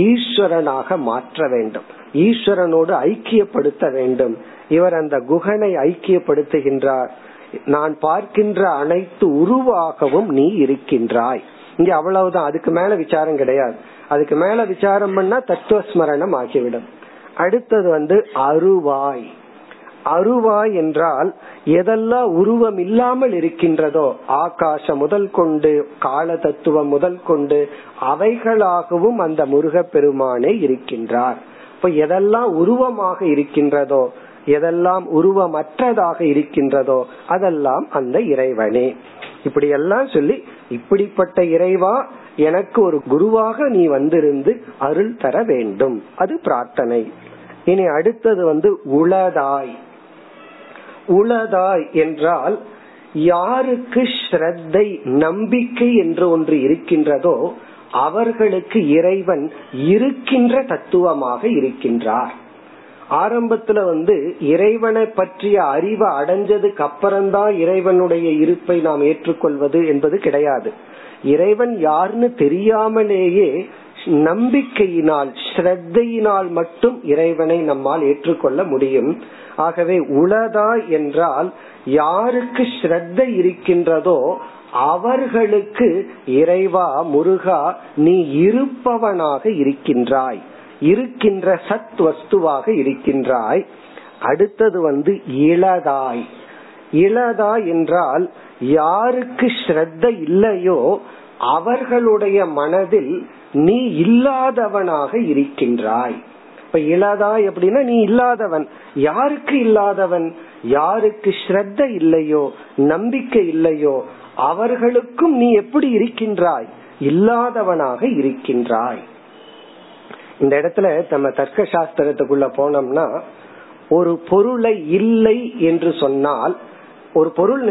ஈஸ்வரனாக மாற்ற வேண்டும், ஈஸ்வரனோடு ஐக்கியப்படுத்த வேண்டும். இவர் அந்த குகனை ஐக்கியப்படுத்துகின்றார். நான் பார்க்கின்ற அனைத்து உருவாகவும் நீ இருக்கின்றாய். இங்க அவ்வளவுதான், அதுக்கு மேல விசாரம் கிடையாது. அதுக்கு மேல விசாரம் பண்ணா தத்துவ ஸ்மரணம் ஆகிவிடும். அடுத்தது வந்து அருவாய். அருவாய் என்றால் எதெல்லாம் உருவம் இல்லாமல் இருக்கின்றதோ, ஆகாசம் முதல் கொண்டு கால தத்துவம் முதல் கொண்டு அவைகளாகவும் அந்த முருகப்பெருமானே இருக்கின்றார். இப்ப எதெல்லாம் உருவமாக இருக்கின்றதோ, எதெல்லாம் உருவமற்றதாக இருக்கின்றதோ அதெல்லாம் அந்த இறைவனே. இப்படி எல்லாம் சொல்லி இப்படிப்பட்ட இறைவா எனக்கு ஒரு குருவாக நீ வந்திருந்து அருள் தர வேண்டும், அது பிரார்த்தனை. இனி அடுத்தது வந்து உளதாய். உளதாய் என்றால் யாருக்கு ஸ்ரத்தை, நம்பிக்கை என்று ஒன்று இருக்கின்றதோ அவர்களுக்கு இறைவன் இருக்கின்ற தத்துவமாக இருக்கின்றார். ஆரம்பத்துல வந்து இறைவனை பற்றிய அறிவை அடைஞ்சதுக்கு அப்புறம்தான் இறைவனுடைய இருப்பை நாம் ஏற்றுக்கொள்வது என்பது கிடையாது. இறைவன் யாருன்னு தெரியாமலேயே நம்பிக்கையினால் ஸ்ரத்தையினால் மட்டும் இறைவனை நம்மால் ஏற்றுக்கொள்ள முடியும். ஆகவே உளதா என்றால் யாருக்கு ஸ்ரத்தை இருக்கின்றதோ அவர்களுக்கு இறைவா முருகா நீ இருப்பவனாக இருக்கின்றாய், இருக்கின்ற சத் வஸ்துவாக இருக்கின்றாய். அடுத்தது வந்து இளதாய். இளதாய் என்றால் யாருக்கு ஸ்ரத்தை இல்லையோ அவர்களுடைய மனதில் நீ இல்லாதவனாக இருக்கின்றாய். இப்ப இளதாய் அப்படின்னா நீ இல்லாதவன். யாருக்கு இல்லாதவன்? யாருக்கு ஸ்ரத்தை இல்லையோ நம்பிக்கை இல்லையோ அவர்களுக்கும் நீ எப்படி இருக்கின்றாய்? இல்லாதவனாக இருக்கின்றாய். இந்த இடத்துல நம்ம தர்க்க சாஸ்திரத்துக்குள்ள போனோம்னா, ஒரு பொருளை இல்லை என்று சொன்னால், ஒரு பொருள்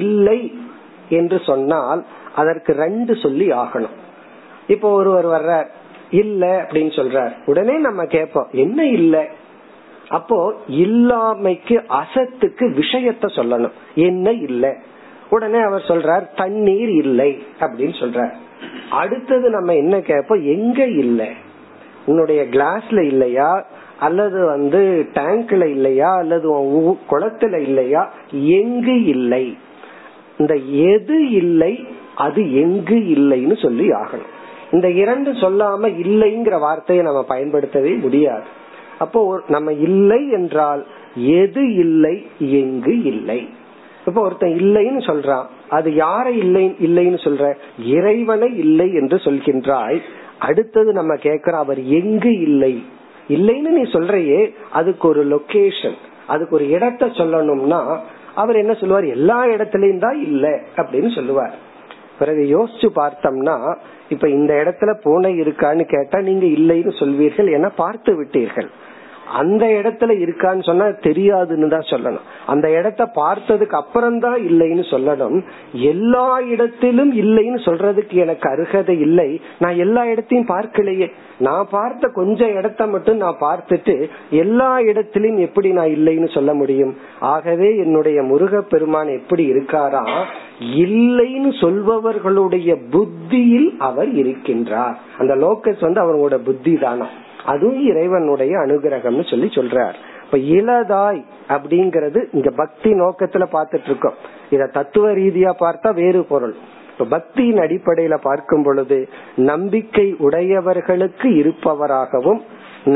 இல்லை என்று சொன்னால் அதற்கு ரெண்டு சொல்லி ஆகணும். இப்போ ஒருவர் வர்றார் இல்ல அப்படின்னு சொல்றார், உடனே நம்ம கேட்போம் என்ன இல்ல? அப்போ இல்லாமைக்கு அசத்துக்கு விஷயத்த சொல்லணும், என்ன இல்ல? உடனே அவர் சொல்றார் தண்ணீர் இல்லை அப்படின்னு சொல்றார். அடுத்தது நம்ம என்ன கேட்போம்? எங்க இல்ல? உன்னுடைய கிளாஸ்ல இல்லையா, அல்லது வந்து டேங்க்ல இல்லையா, அல்லது குளத்துல இல்லையா? எங்கு இல்லை? இந்த எது இல்லை அது எங்கு இல்லைன்னு சொல்லி ஆகணும். இந்த இரண்டு சொல்லாம இல்லைங்கிற வார்த்தையை நம்ம பயன்படுத்தவே முடியாது. அப்போ நம்ம இல்லை என்றால் எது இல்லை, எங்கு இல்லை. இப்ப ஒருத்தன் இல்லைன்னு சொல்றான், அது யாரை இல்லை இல்லைன்னு சொல்ற? இறைவனை இல்லை என்று சொல்கின்றாய். அடுத்தது நம்ம கேக்குற அவர் எங்கு இல்லை? இல்லைன்னு நீ சொல்றையே, அதுக்கு ஒரு லொகேஷன், அதுக்கு ஒரு இடத்தை சொல்லணும்னா அவர் என்ன சொல்லுவார்? எல்லா இடத்துலயும் தான் இல்ல அப்படின்னு சொல்லுவார். பிறகு யோசிச்சு பார்த்தோம்னா, இப்ப இந்த இடத்துல பூனை இருக்கான்னு கேட்டா நீங்க இல்லைன்னு சொல்வீர்கள், என்ன பார்த்து விட்டீர்கள். அந்த இடத்துல இருக்கான்னு சொன்னா தெரியாதுன்னு தான் சொல்லணும். அந்த இடத்த பார்த்ததுக்கு அப்புறம்தான் இல்லைன்னு சொல்லணும். எல்லா இடத்திலும் இல்லைன்னு சொல்றதுக்கு எனக்கு அருகதை இல்லை, நான் எல்லா இடத்தையும் பார்க்கலையே, நான் பார்த்த கொஞ்சம் இடத்த மட்டும் நான் பார்த்துட்டு எல்லா இடத்திலும் எப்படி நான் இல்லைன்னு சொல்ல முடியும்? ஆகவே என்னுடைய முருக பெருமான் எப்படி இருக்காரா, இல்லைன்னு சொல்பவர்களுடைய புத்தியில் அவர் இருக்கின்றார். அந்த லோகஸ் வந்து அவங்களோட புத்தி தானா, அதுவும் இறைவனுடைய அனுகிரகம்னு சொல்லி சொல்றார். இப்ப இளதாய் அப்படிங்கறது இங்க பக்தி நோக்கத்துல பாத்துட்டு இருக்கோம். இத தத்துவ ரீதியா பார்த்தா வேறு பொருள். பக்தியின் அடிப்படையில பார்க்கும் பொழுது நம்பிக்கை உடையவர்களுக்கு இருப்பவராகவும்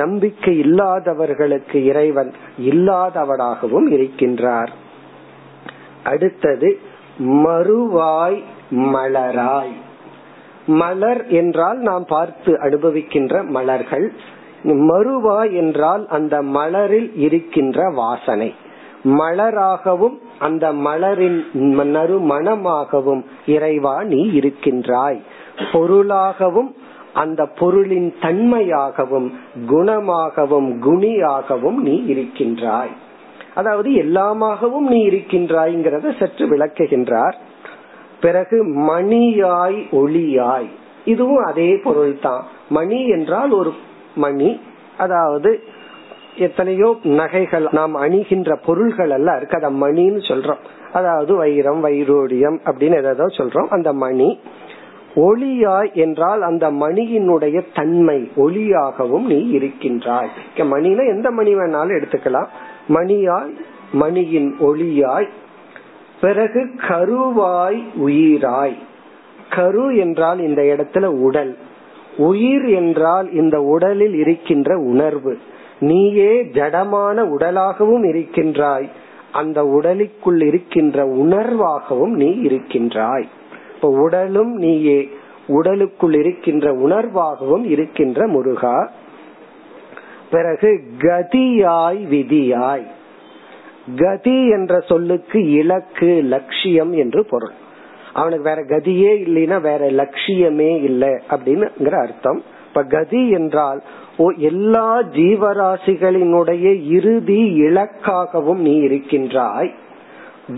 நம்பிக்கை இல்லாதவர்களுக்கு இறைவன் இல்லாதவராகவும் இருக்கின்றார். அடுத்தது மறுவாய் மலராய். மலர் என்றால் நாம் பார்த்து அனுபவிக்கின்ற மலர்கள். மறுவாய் என்றால் அந்த மலரில் இருக்கின்ற வாசனை. மலராகவும் அந்த மலரின் நறு மணமாகவும் இறைவா நீ இருக்கின்றாய். பொருளாகவும் அந்த பொருளின் தன்மையாகவும் குணமாகவும் குணியாகவும் நீ இருக்கின்றாய். அதாவது எல்லாமாகவும் நீ இருக்கின்றாய்ங்கிறத சற்று விளக்குகின்றார். பிறகு மணியாய் ஒளியாய், இதுவும் அதே பொருள் தான். மணி என்றால் ஒரு மணி, அதாவது எத்தனையோ நகைகள் நாம் அணிகின்ற பொருள்கள் எல்லாம் இருக்கு, அத மணின்னு சொல்றோம். அதாவது வைரம் வைரோடியம் அப்படின்னு ஏதாவது சொல்றோம், அந்த மணி. ஒளியாய் என்றால் அந்த மணியினுடைய தன்மை, ஒளியாகவும் நீ இருக்கின்றாய். மணினா எந்த மணி வேணாலும் எடுத்துக்கலாம். மணியாய், மணியின் ஒளியாய். பிறகு கருவாய் உயிராய். கரு என்றால் இந்த இடத்துல உடல், உயிர் என்றால் இந்த உடலில் இருக்கின்ற உணர்வு. நீயே ஜடமான உடலாகவும் இருக்கின்றாய், அந்த உடலுக்குள் இருக்கின்ற உணர்வாகவும் நீ இருக்கின்றாய். இப்ப உடலும் நீயே, உடலுக்குள் இருக்கின்ற உணர்வாகவும் இருக்கின்ற முருகா. பிறகு கதியாய் விதியாய். கதி என்ற சொல்லுக்கு இலக்கு, லட்சியம் என்று பொருள். அவனுக்கு வேற கதியே இல்லைன்னா வேற லட்சியமே இல்லை அப்படின்னுங்கிற அர்த்தம். இப்ப கதி என்றால் எல்லா ஜீவராசிகளினுடைய இறுதி இலக்காகவும் நீ இருக்கின்றாய்.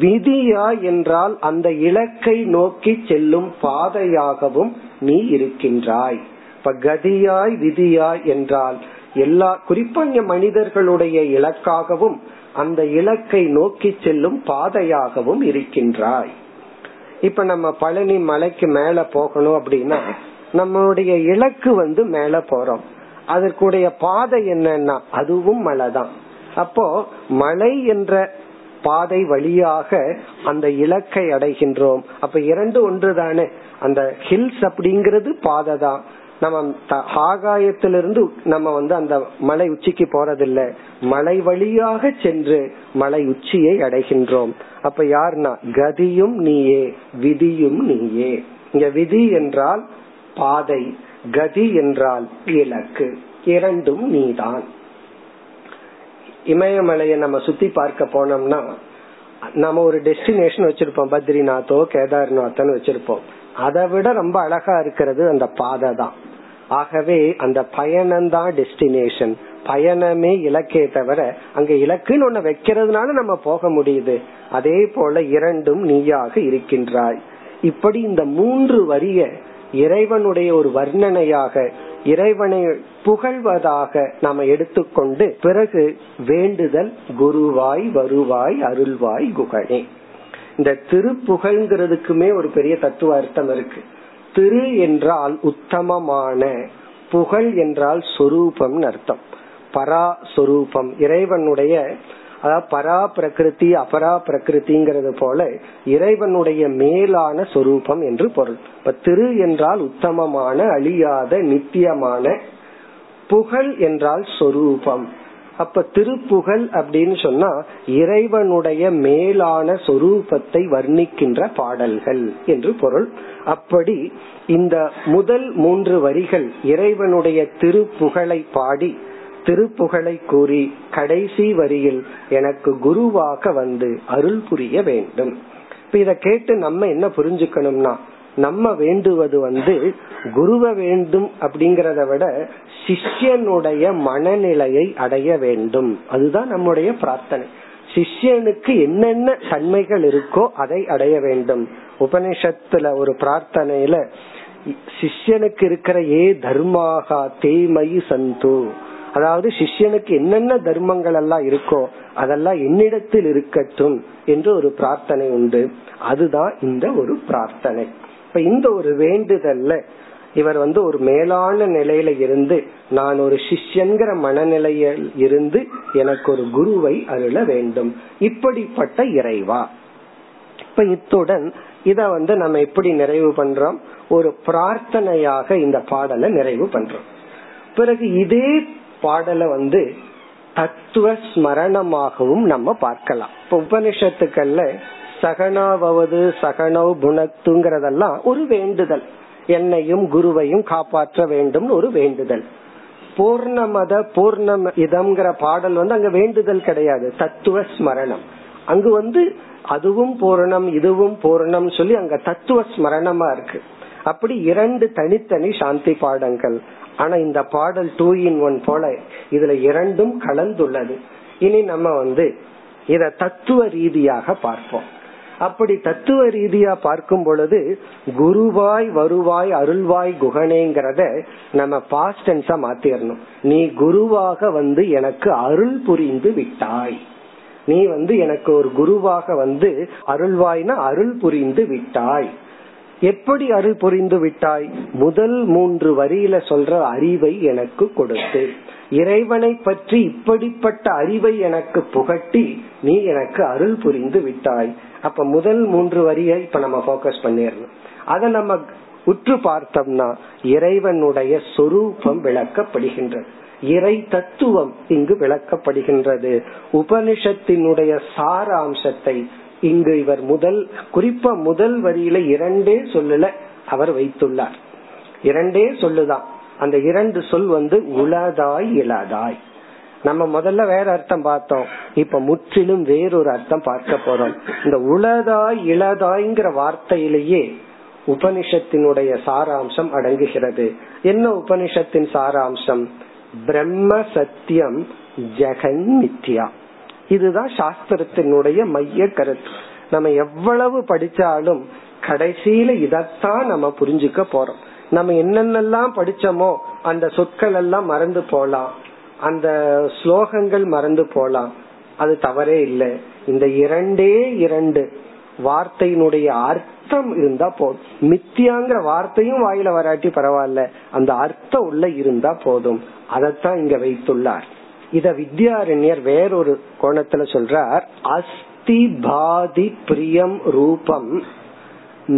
விதியா என்றால் அந்த இலக்கை நோக்கி செல்லும் பாதையாகவும் நீ இருக்கின்றாய். இப்ப கதியாய் விதியாய் என்றால் எல்லா குறிப்பாக மனிதர்களுடைய இலக்காகவும் அந்த இலக்கை நோக்கி செல்லும் பாதையாகவும் இருக்கின்றாய். இப்ப நம்ம பழனி மலைக்கு மேல போகணும் அப்படின்னா நம்மளுடைய இலக்கு வந்து மேல போறோம், அதற்குடைய பாதை என்னன்னா அதுவும் மலைதான். அப்போ மலை என்ற பாதை வழியாக அந்த இலக்கை அடைகின்றோம். அப்ப இரண்டு ஒன்று தானே, அந்த ஹில்ஸ் அப்படிங்கறது பாதை தான். நம்ம ஆகாயத்திலிருந்து நம்ம வந்து அந்த மலை உச்சிக்கு போறதில்ல, மலை வழியாக சென்று மலை உச்சியை அடைகின்றோம். அப்ப யார்னா கதியும் நீயே விதியும் நீயே. இங்க விதி என்றால் பாதை, கதி என்றால் இலக்கு, இரண்டும் நீதான். இமயமலையை நம்ம சுத்தி பார்க்க போனோம்னா நம்ம ஒரு டெஸ்டினேஷன் வச்சிருப்போம், பத்ரிநாத்தோ கேதார்நாத்னு வச்சிருப்போம். அதை விட ரொம்ப அழகா இருக்கிறது அந்த பாதை தான். ஆகவே அந்த பயணம்தான் டெஸ்டினேஷன், பயணமே இலக்கே தவிர அங்க இலக்குன்னு ஒண்ணு வைக்கிறதுனால நம்ம போக முடியுது. அதே போல இரண்டும் நீயாக இருக்கின்றாய். இப்படி இந்த மூன்று வரிய இறைவனுடைய ஒரு வர்ணனையாக, இறைவனை புகழ்வதாக நாம எடுத்துக்கொண்டு பிறகு வேண்டுதல் குருவாய் வருவாய் அருள்வாய் குகனே. இந்த திருப்புகழ்ங்கிறதுக்குமே ஒரு பெரிய தத்துவ அர்த்தம் இருக்கு. திரு என்றால் உத்தமமான, புகழ் என்றால் சொரூபம் அர்த்தம், பரா சொரூபம், இறைவனுடைய, அதாவது பரா பிரகிருதி அபரா பிரகிருதிங்கிறது போல இறைவனுடைய மேலான சொரூபம் என்று பொருள். இப்ப திரு என்றால் உத்தமமான, அழியாத, நித்தியமான. புகழ் என்றால் சொரூபம். அப்ப திருப்புகழ் அப்படின்னு சொன்னா இறைவனுடைய மேலான சொரூபத்தை வர்ணிக்கின்ற பாடல்கள் என்று பொருள். அப்படி இந்த முதல் மூன்று வரிகள் இறைவனுடைய திருப்புகழை பாடி திருப்புகழை கூறி கடைசி வரியில் எனக்கு குருவாக வந்து அருள் புரிய வேண்டும். இப்ப இத கேட்டு நம்ம என்ன புரிஞ்சுக்கணும்னா, நம்ம வேண்டுவது வந்து குருவை வேண்டும் அப்படிங்கறத விட சிஷ்யனுடைய மனநிலையை அடைய வேண்டும். அதுதான் நம்முடைய பிரார்த்தனை. சிஷ்யனுக்கு என்னென்ன தன்மைகள் இருக்கோ அதை அடைய வேண்டும். உபனிஷத்துல ஒரு பிரார்த்தனையில சிஷ்யனுக்கு இருக்கிற ஏ தர்மாகா தேமயி சந்து, அதாவது சிஷ்யனுக்கு என்னென்ன தர்மங்கள் எல்லாம் இருக்கோ அதெல்லாம் என்னிடத்தில் இருக்கட்டும் என்று ஒரு பிரார்த்தனை உண்டு. அதுதான் இந்த ஒரு பிரார்த்தனை. இப்ப இந்த ஒரு வேண்டுதல்ல இவர் வந்து ஒரு மேலான நிலையில இருந்து நான் ஒரு சிஷ்யன்கிற மனநிலையில் இருந்து எனக்கு ஒரு குருவை அருள வேண்டும், இப்படிப்பட்ட இறைவா. இப்ப இத்துடன் இத வந்து நம்ம எப்படி நிறைவு பண்றோம், ஒரு பிரார்த்தனையாக இந்த பாடலை நிறைவு பண்றோம். பிறகு இதே பாடலை வந்து தத்துவ ஸ்மரணமாகவும் நம்ம பார்க்கலாம். இப்ப உபனிஷத்துக்கள்ல சகனாவது சகனௌ புனக்துங்கறதெல்லாம் ஒரு வேண்டுதல், என்னையும் குருவையும் காப்பாற்ற வேண்டும் ஒரு வேண்டுதல். பூர்ணமத பூர்ணம் இதம்ங்கிற பாடல் வந்து அங்க வேண்டுதல் கிடையாது, தத்துவ ஸ்மரணம். அங்கு வந்து அதுவும் பூர்ணம் இதுவும் பூர்ணம் சொல்லி அங்க தத்துவ ஸ்மரணமா இருக்கு. அப்படி இரண்டு தனித்தனி சாந்தி பாடங்கள். ஆனா இந்த பாடல் டூ இன் ஒன் போல இதுல இரண்டும் கலந்துள்ளது. இனி நம்ம வந்து இத தத்துவ ரீதியாக பார்ப்போம். அப்படி தத்துவ ரீதியா பார்க்கும் பொழுது குருவாய் வருவாய் அருள்வாய் குகனேங்கிறத நம்ம பாஸ்ட் டென்ஸா மாத்திரணும். நீ குருவாக வந்து எனக்கு அருள் புரிந்து விட்டாய், நீ வந்து எனக்கு ஒரு குருவாக வந்து அருள்வாய்னா அருள் புரிந்து விட்டாய். எப்படி அருள் புரிந்து விட்டாய்? முதல் மூன்று வரியில சொல்ற அறிவை எனக்கு கொடுத்து, இறைவனை பற்றி இப்படிப்பட்ட அறிவை எனக்கு புகட்டி நீ எனக்கு அருள் புரிந்து விட்டாய். அப்ப முதல் மூன்று வரியை இப்ப நம்ம ஃபோக்கஸ் பண்ணிடணும். அத நம்ம உற்று பார்த்தோம்னா இறைவனுடைய சொரூபம் விளக்கப்படுகின்றது, இறை தத்துவம் இங்கு விளக்கப்படுகின்றது. உபனிஷத்தினுடைய சாராம்சத்தை இங்கு இவர் முதல், குறிப்பா முதல் வரியில இரண்டே சொல்லுல அவர் வைத்துள்ளார். இரண்டே சொல்லுதான். அந்த இரண்டு சொல் வந்து உலதாய் இலதாய். நம்ம முதல்ல வேற அர்த்தம் பார்த்தோம், இப்ப முற்றிலும் வேறொரு அர்த்தம் பார்க்க போறோம். இந்த உளதாய் இளதாய்ங்கிற வார்த்தையிலேயே உபனிஷத்தினுடைய சாராம்சம் அடங்குகிறது. என்ன உபனிஷத்தின் சாராம்சம்? பிரம்ம சத்தியம் ஜெகன் மித்யா. இதுதான் சாஸ்திரத்தினுடைய மைய கருத்து. நம்ம எவ்வளவு படிச்சாலும் கடைசியில இதத்தான் நம்ம புரிஞ்சுக்க போறோம். நம்ம என்னென்னலாம் படிச்சோமோ அந்த சொற்கள் எல்லாம் மறந்து போலாம், அந்த ஸ்லோகங்கள் மறந்து போலாம், அது தவறே இல்லை. இந்த இரண்டே இரண்டு வார்த்தையினுடைய அர்த்தம் இருந்தா போதும். மித்தியாங்கிற வார்த்தையும் வாயில வராட்டி பரவாயில்ல, அந்த அர்த்தம் உள்ள இருந்தா போதும். அதத்தான் இங்க வைத்துள்ளார். இத வித்யாரண்யர் வேறொரு கோணத்துல சொல்றார். அஸ்தி பாதி பிரியம் ரூபம்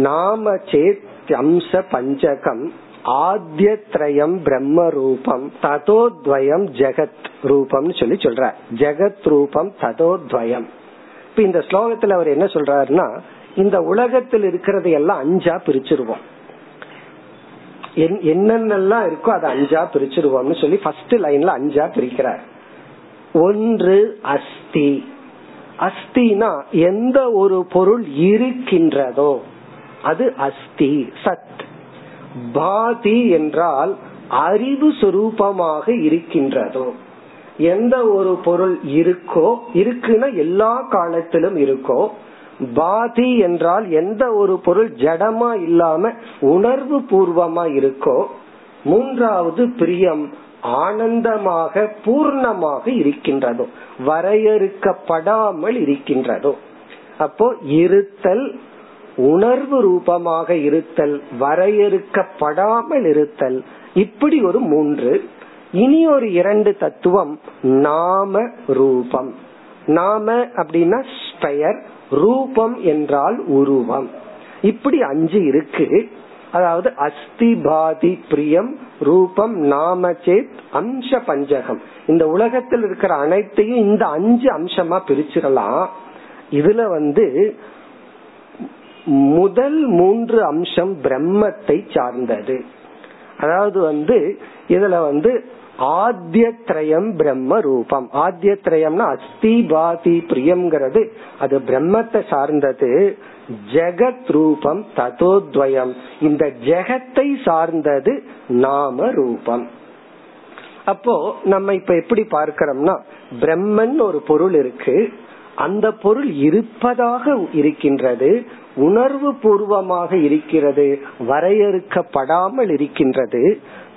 நாம சேத் அம்ச பஞ்சகம் ஆத்யத்ரயம் பிரம்ம ரூபம் ததோத்வயம் ஜெகத் ரூபம்னு சொல்லி சொல்றார். ஜெகத் ரூபம் ததோத்வயம். இப்ப இந்த ஸ்லோகத்துல அவர் என்ன சொல்றாருன்னா, இந்த உலகத்தில் இருக்கிறது எல்லாம் அஞ்சா பிரிச்சிருவோம், என்னென்னலாம் இருக்கோ அதை அஞ்சா பிரிச்சிருவோம்னு சொல்லி ஃபர்ஸ்ட் லைன்ல அஞ்சா பிரிக்கிறார். ஒன்று அஸ்தி. அஸ்தினா எந்த ஒரு பொருள் இருக்கின்றதோ அது அஸ்தி சத். பாதி என்றால் அறிவு சுரூபமாக இருக்கின்றதோ, எந்த ஒரு பொருள் இருக்கோ, இருக்குன்னா எல்லா காலத்திலும் இருக்கோ. பாதி என்றால் எந்த ஒரு பொருள் ஜடமா இல்லாம உணர்வு பூர்வமா இருக்கோ. மூன்றாவது பிரியம், ஆனந்தமாக பூர்ணமாக இருக்கின்றதோ, வரையறுக்கப்படாமல் இருக்கின்றதோ. அப்போ இருத்தல், உணர்வு ரூபமாக இருத்தல், வரையறுக்கப்படாமல் இருத்தல், இப்படி ஒரு மூன்று. இனி ஒரு இரண்டு தத்துவம், நாம ரூபம். நாம அப்படின்னா பெயர், ரூபம் என்றால் உருவம். இப்படி அஞ்சு இருக்கு. அதாவது அஸ்தி பாதி பிரியம் ரூபம் நாம சேத் அம்ச பஞ்சகம். இந்த உலகத்தில் இருக்கிற அனைத்தையும் இந்த அஞ்சு அம்சமா பிரிச்சிடலாம். இதுல வந்து முதல் மூன்று அம்சம் பிரம்மத்தை சார்ந்தது. அதாவது வந்து இதுல வந்து ஆத்யத்ரயம் பிரம்ம ரூபம். ஆத்யத்ரயம்னா அஸ்தி பாதி பிரியம்ங்கிறது அது பிரம்மத்தை சார்ந்தது. ஜெகத் ரூபம் ததோத்வயம், இந்த ஜெகத்தை சார்ந்தது நாம ரூபம். அப்போ நம்ம இப்ப எப்படி பார்க்கிறோம்னா, பிரம்மன் ஒரு பொருள் இருக்கு, அந்த பொருள் இருப்பதாக இருக்கின்றது, உணர்வு பூர்வமாக இருக்கிறது, வரையறுக்கப்படாமல் இருக்கின்றது.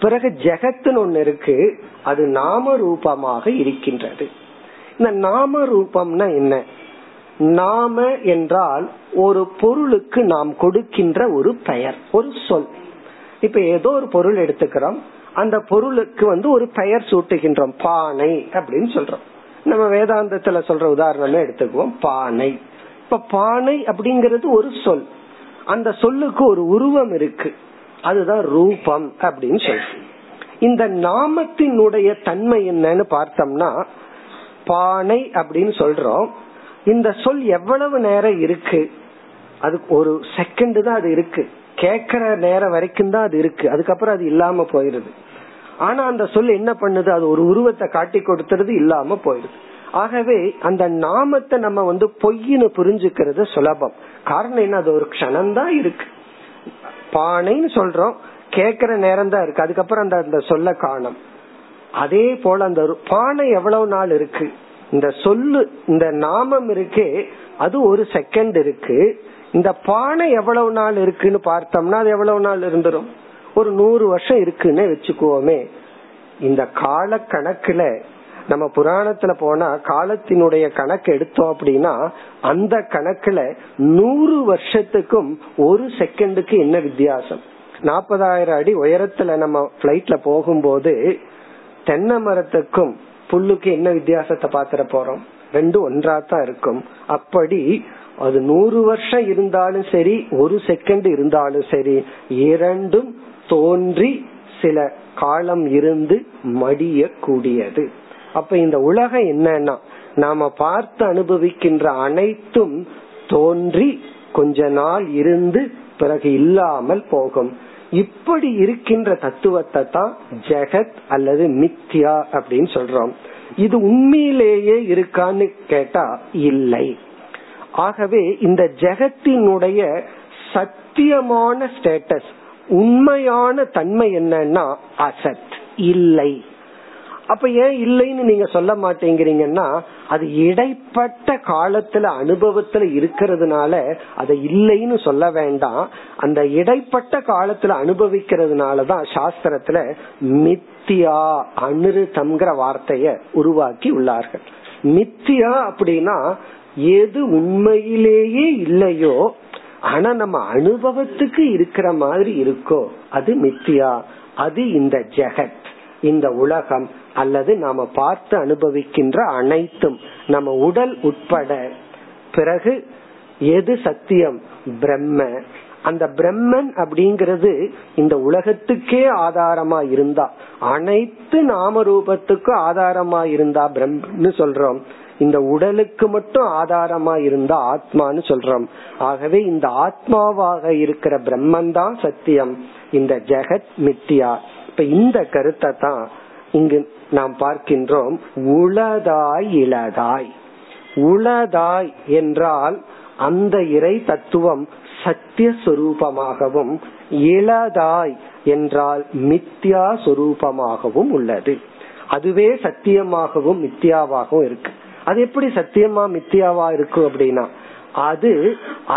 பிறகு ஜெகத்தின் ஒன்னு இருக்கு, அது நாம ரூபமாக இருக்கின்றது. இந்த நாம ரூபம்னா என்ன? நாம என்றால் ஒரு பொருளுக்கு நாம் கொடுக்கின்ற ஒரு பெயர், ஒரு சொல். இப்ப ஏதோ ஒரு பொருள் எடுத்துக்கிறோம், அந்த பொருளுக்கு வந்து ஒரு பெயர் சூட்டுகின்றோம். பானை அப்படின்னு சொல்றோம். நம்ம வேதாந்தத்துல சொல்ற உதாரணமே எடுத்துக்குவோம், பானை. இப்ப பானை அப்படிங்கறது ஒரு சொல், அந்த சொல்லுக்கு ஒரு உருவம் இருக்கு, அதுதான் ரூபம் அப்படின்னு சொல்றோம். இந்த நாமத்தினுடைய தன்மை என்னன்னு பார்த்தோம்னா, பானை அப்படின்னு சொல்றோம், இந்த சொல் எவ்வளவு நேரம் இருக்கு? அது ஒரு செகண்ட் தான் அது இருக்கு, கேக்குற நேரம் வரைக்கும் தான் அது இருக்கு, அதுக்கப்புறம் அது இல்லாம போயிருது. ஆனா அந்த சொல் என்ன பண்ணுது? அது ஒரு உருவத்தை காட்டி கொடுத்துறது, இல்லாம போயிடுது. ஆகவே அந்த நாமத்தை நம்ம வந்து பொய்னு புரிஞ்சுக்கிறது சுலபம். காரணம் என்ன? அது ஒரு க்ஷணம் தான் இருக்கு. பானைன்னு சொல்றோம், கேக்குற நேரம் தான் இருக்கு, அதுக்கப்புறம் அந்த அந்த சொல்ல காணோம். அதே போல அந்த பானை எவ்வளவு நாள் இருக்கு? இந்த சொல்லு, இந்த நாமம் இருக்கே, அது ஒரு செகண்ட் இருக்கு. இந்த பானை எவ்வளவு நாள் இருக்குன்னு பார்த்தோம்னா அது எவ்வளவு நாள் இருந்துரும்? ஒரு நூறு வருஷம் இருக்குன்னு வச்சுக்குவோமே. இந்த கால கணக்குல நம்ம புராணத்துல போனா காலத்தினுடைய கணக்கு எடுத்தோம் அப்படின்னா, அந்த கணக்குல நூறு வருஷத்துக்கும் ஒரு செகண்டுக்கு என்ன வித்தியாசம்? நாற்பதாயிரம் அடி உயரத்துல நம்ம பிளைட்ல போகும்போது தென்னை மரத்துக்கும் புல்லுக்கு என்ன வித்தியாசத்தை பாத்துற போறோம்? ரெண்டு ஒன்றாத்தான் இருக்கும். அப்படி அது நூறு வருஷம் இருந்தாலும் சரி, ஒரு செகண்ட் இருந்தாலும் சரி, இரண்டும் தோன்றி சில காலம் இருந்து மடிய கூடியது. அப்ப இந்த உலகம் என்னன்னா, நாம பார்த்து அனுபவிக்கின்ற அனைத்தும் தோன்றி கொஞ்ச நாள் இருந்து பிறகு இல்லாமல் போகும். இப்படி இருக்கின்ற தத்துவத்தை தான் ஜெகத் அல்லது மித்யா அப்படின்னு சொல்றோம். இது உண்மையிலேயே இருக்கான்னு கேட்டா இல்லை. ஆகவே இந்த ஜெகத்தினுடைய சத்தியமான ஸ்டேட்டஸ், உண்மையான தன்மை என்னன்னா அசத், இல்லை. அப்ப ஏன் இல்லைன்னு நீங்க சொல்ல மாட்டேங்கிறீங்கன்னா, அது இடைப்பட்ட காலத்துல அனுபவத்துல இருக்கிறதுனால அதை இல்லைன்னு சொல்ல வேண்டாம். அந்த இடைப்பட்ட காலத்துல அனுபவிக்கிறதுனாலதான் சாஸ்திரத்துல மித்தியா அனுருதம்ங்கிற வார்த்தைய உருவாக்கி உள்ளார்கள். மித்தியா அப்படின்னா எது உண்மையிலேயே இல்லையோ, ஆனா நம்ம அனுபவத்துக்கு இருக்கிற மாதிரி இருக்கோ, அது மித்தியா. அது இந்த ஜெகத், இந்த உலகம், அல்லது நாம பார்த்து அனுபவிக்கின்ற அனைத்தும், நம்ம உடல் உட்பட. பிறகு எது சத்தியம்? பிரம்ம. அந்த பிரம்மன் அப்படிங்கிறது இந்த உலகத்துக்கே ஆதாரமா இருந்தா, அனைத்து நாம ரூபத்துக்கும் ஆதாரமா இருந்தா பிரம்மன்னு சொல்றோம். இந்த உடலுக்கு மட்டும் ஆதாரமா இருந்தா ஆத்மான்னு சொல்றோம். ஆகவே இந்த ஆத்மாவாக இருக்கிற பிரம்மன் தான் சத்தியம், இந்த ஜெகத் மித்தியா. இப்ப இந்த கருத்தை தான் இங்கு நாம் பார்க்கின்றோம். உளதாய் இளதாய். உளதாய் என்றால் அந்த இறை தத்துவம் சத்திய சொரூபமாகவும், இளதாய் என்றால் மித்யா சொரூபமாகவும் உள்ளது. அதுவே சத்தியமாகவும் மித்யாவாகவும் இருக்கு. அது எப்படி சத்தியமா மித்யாவா இருக்கு அப்படின்னா, அது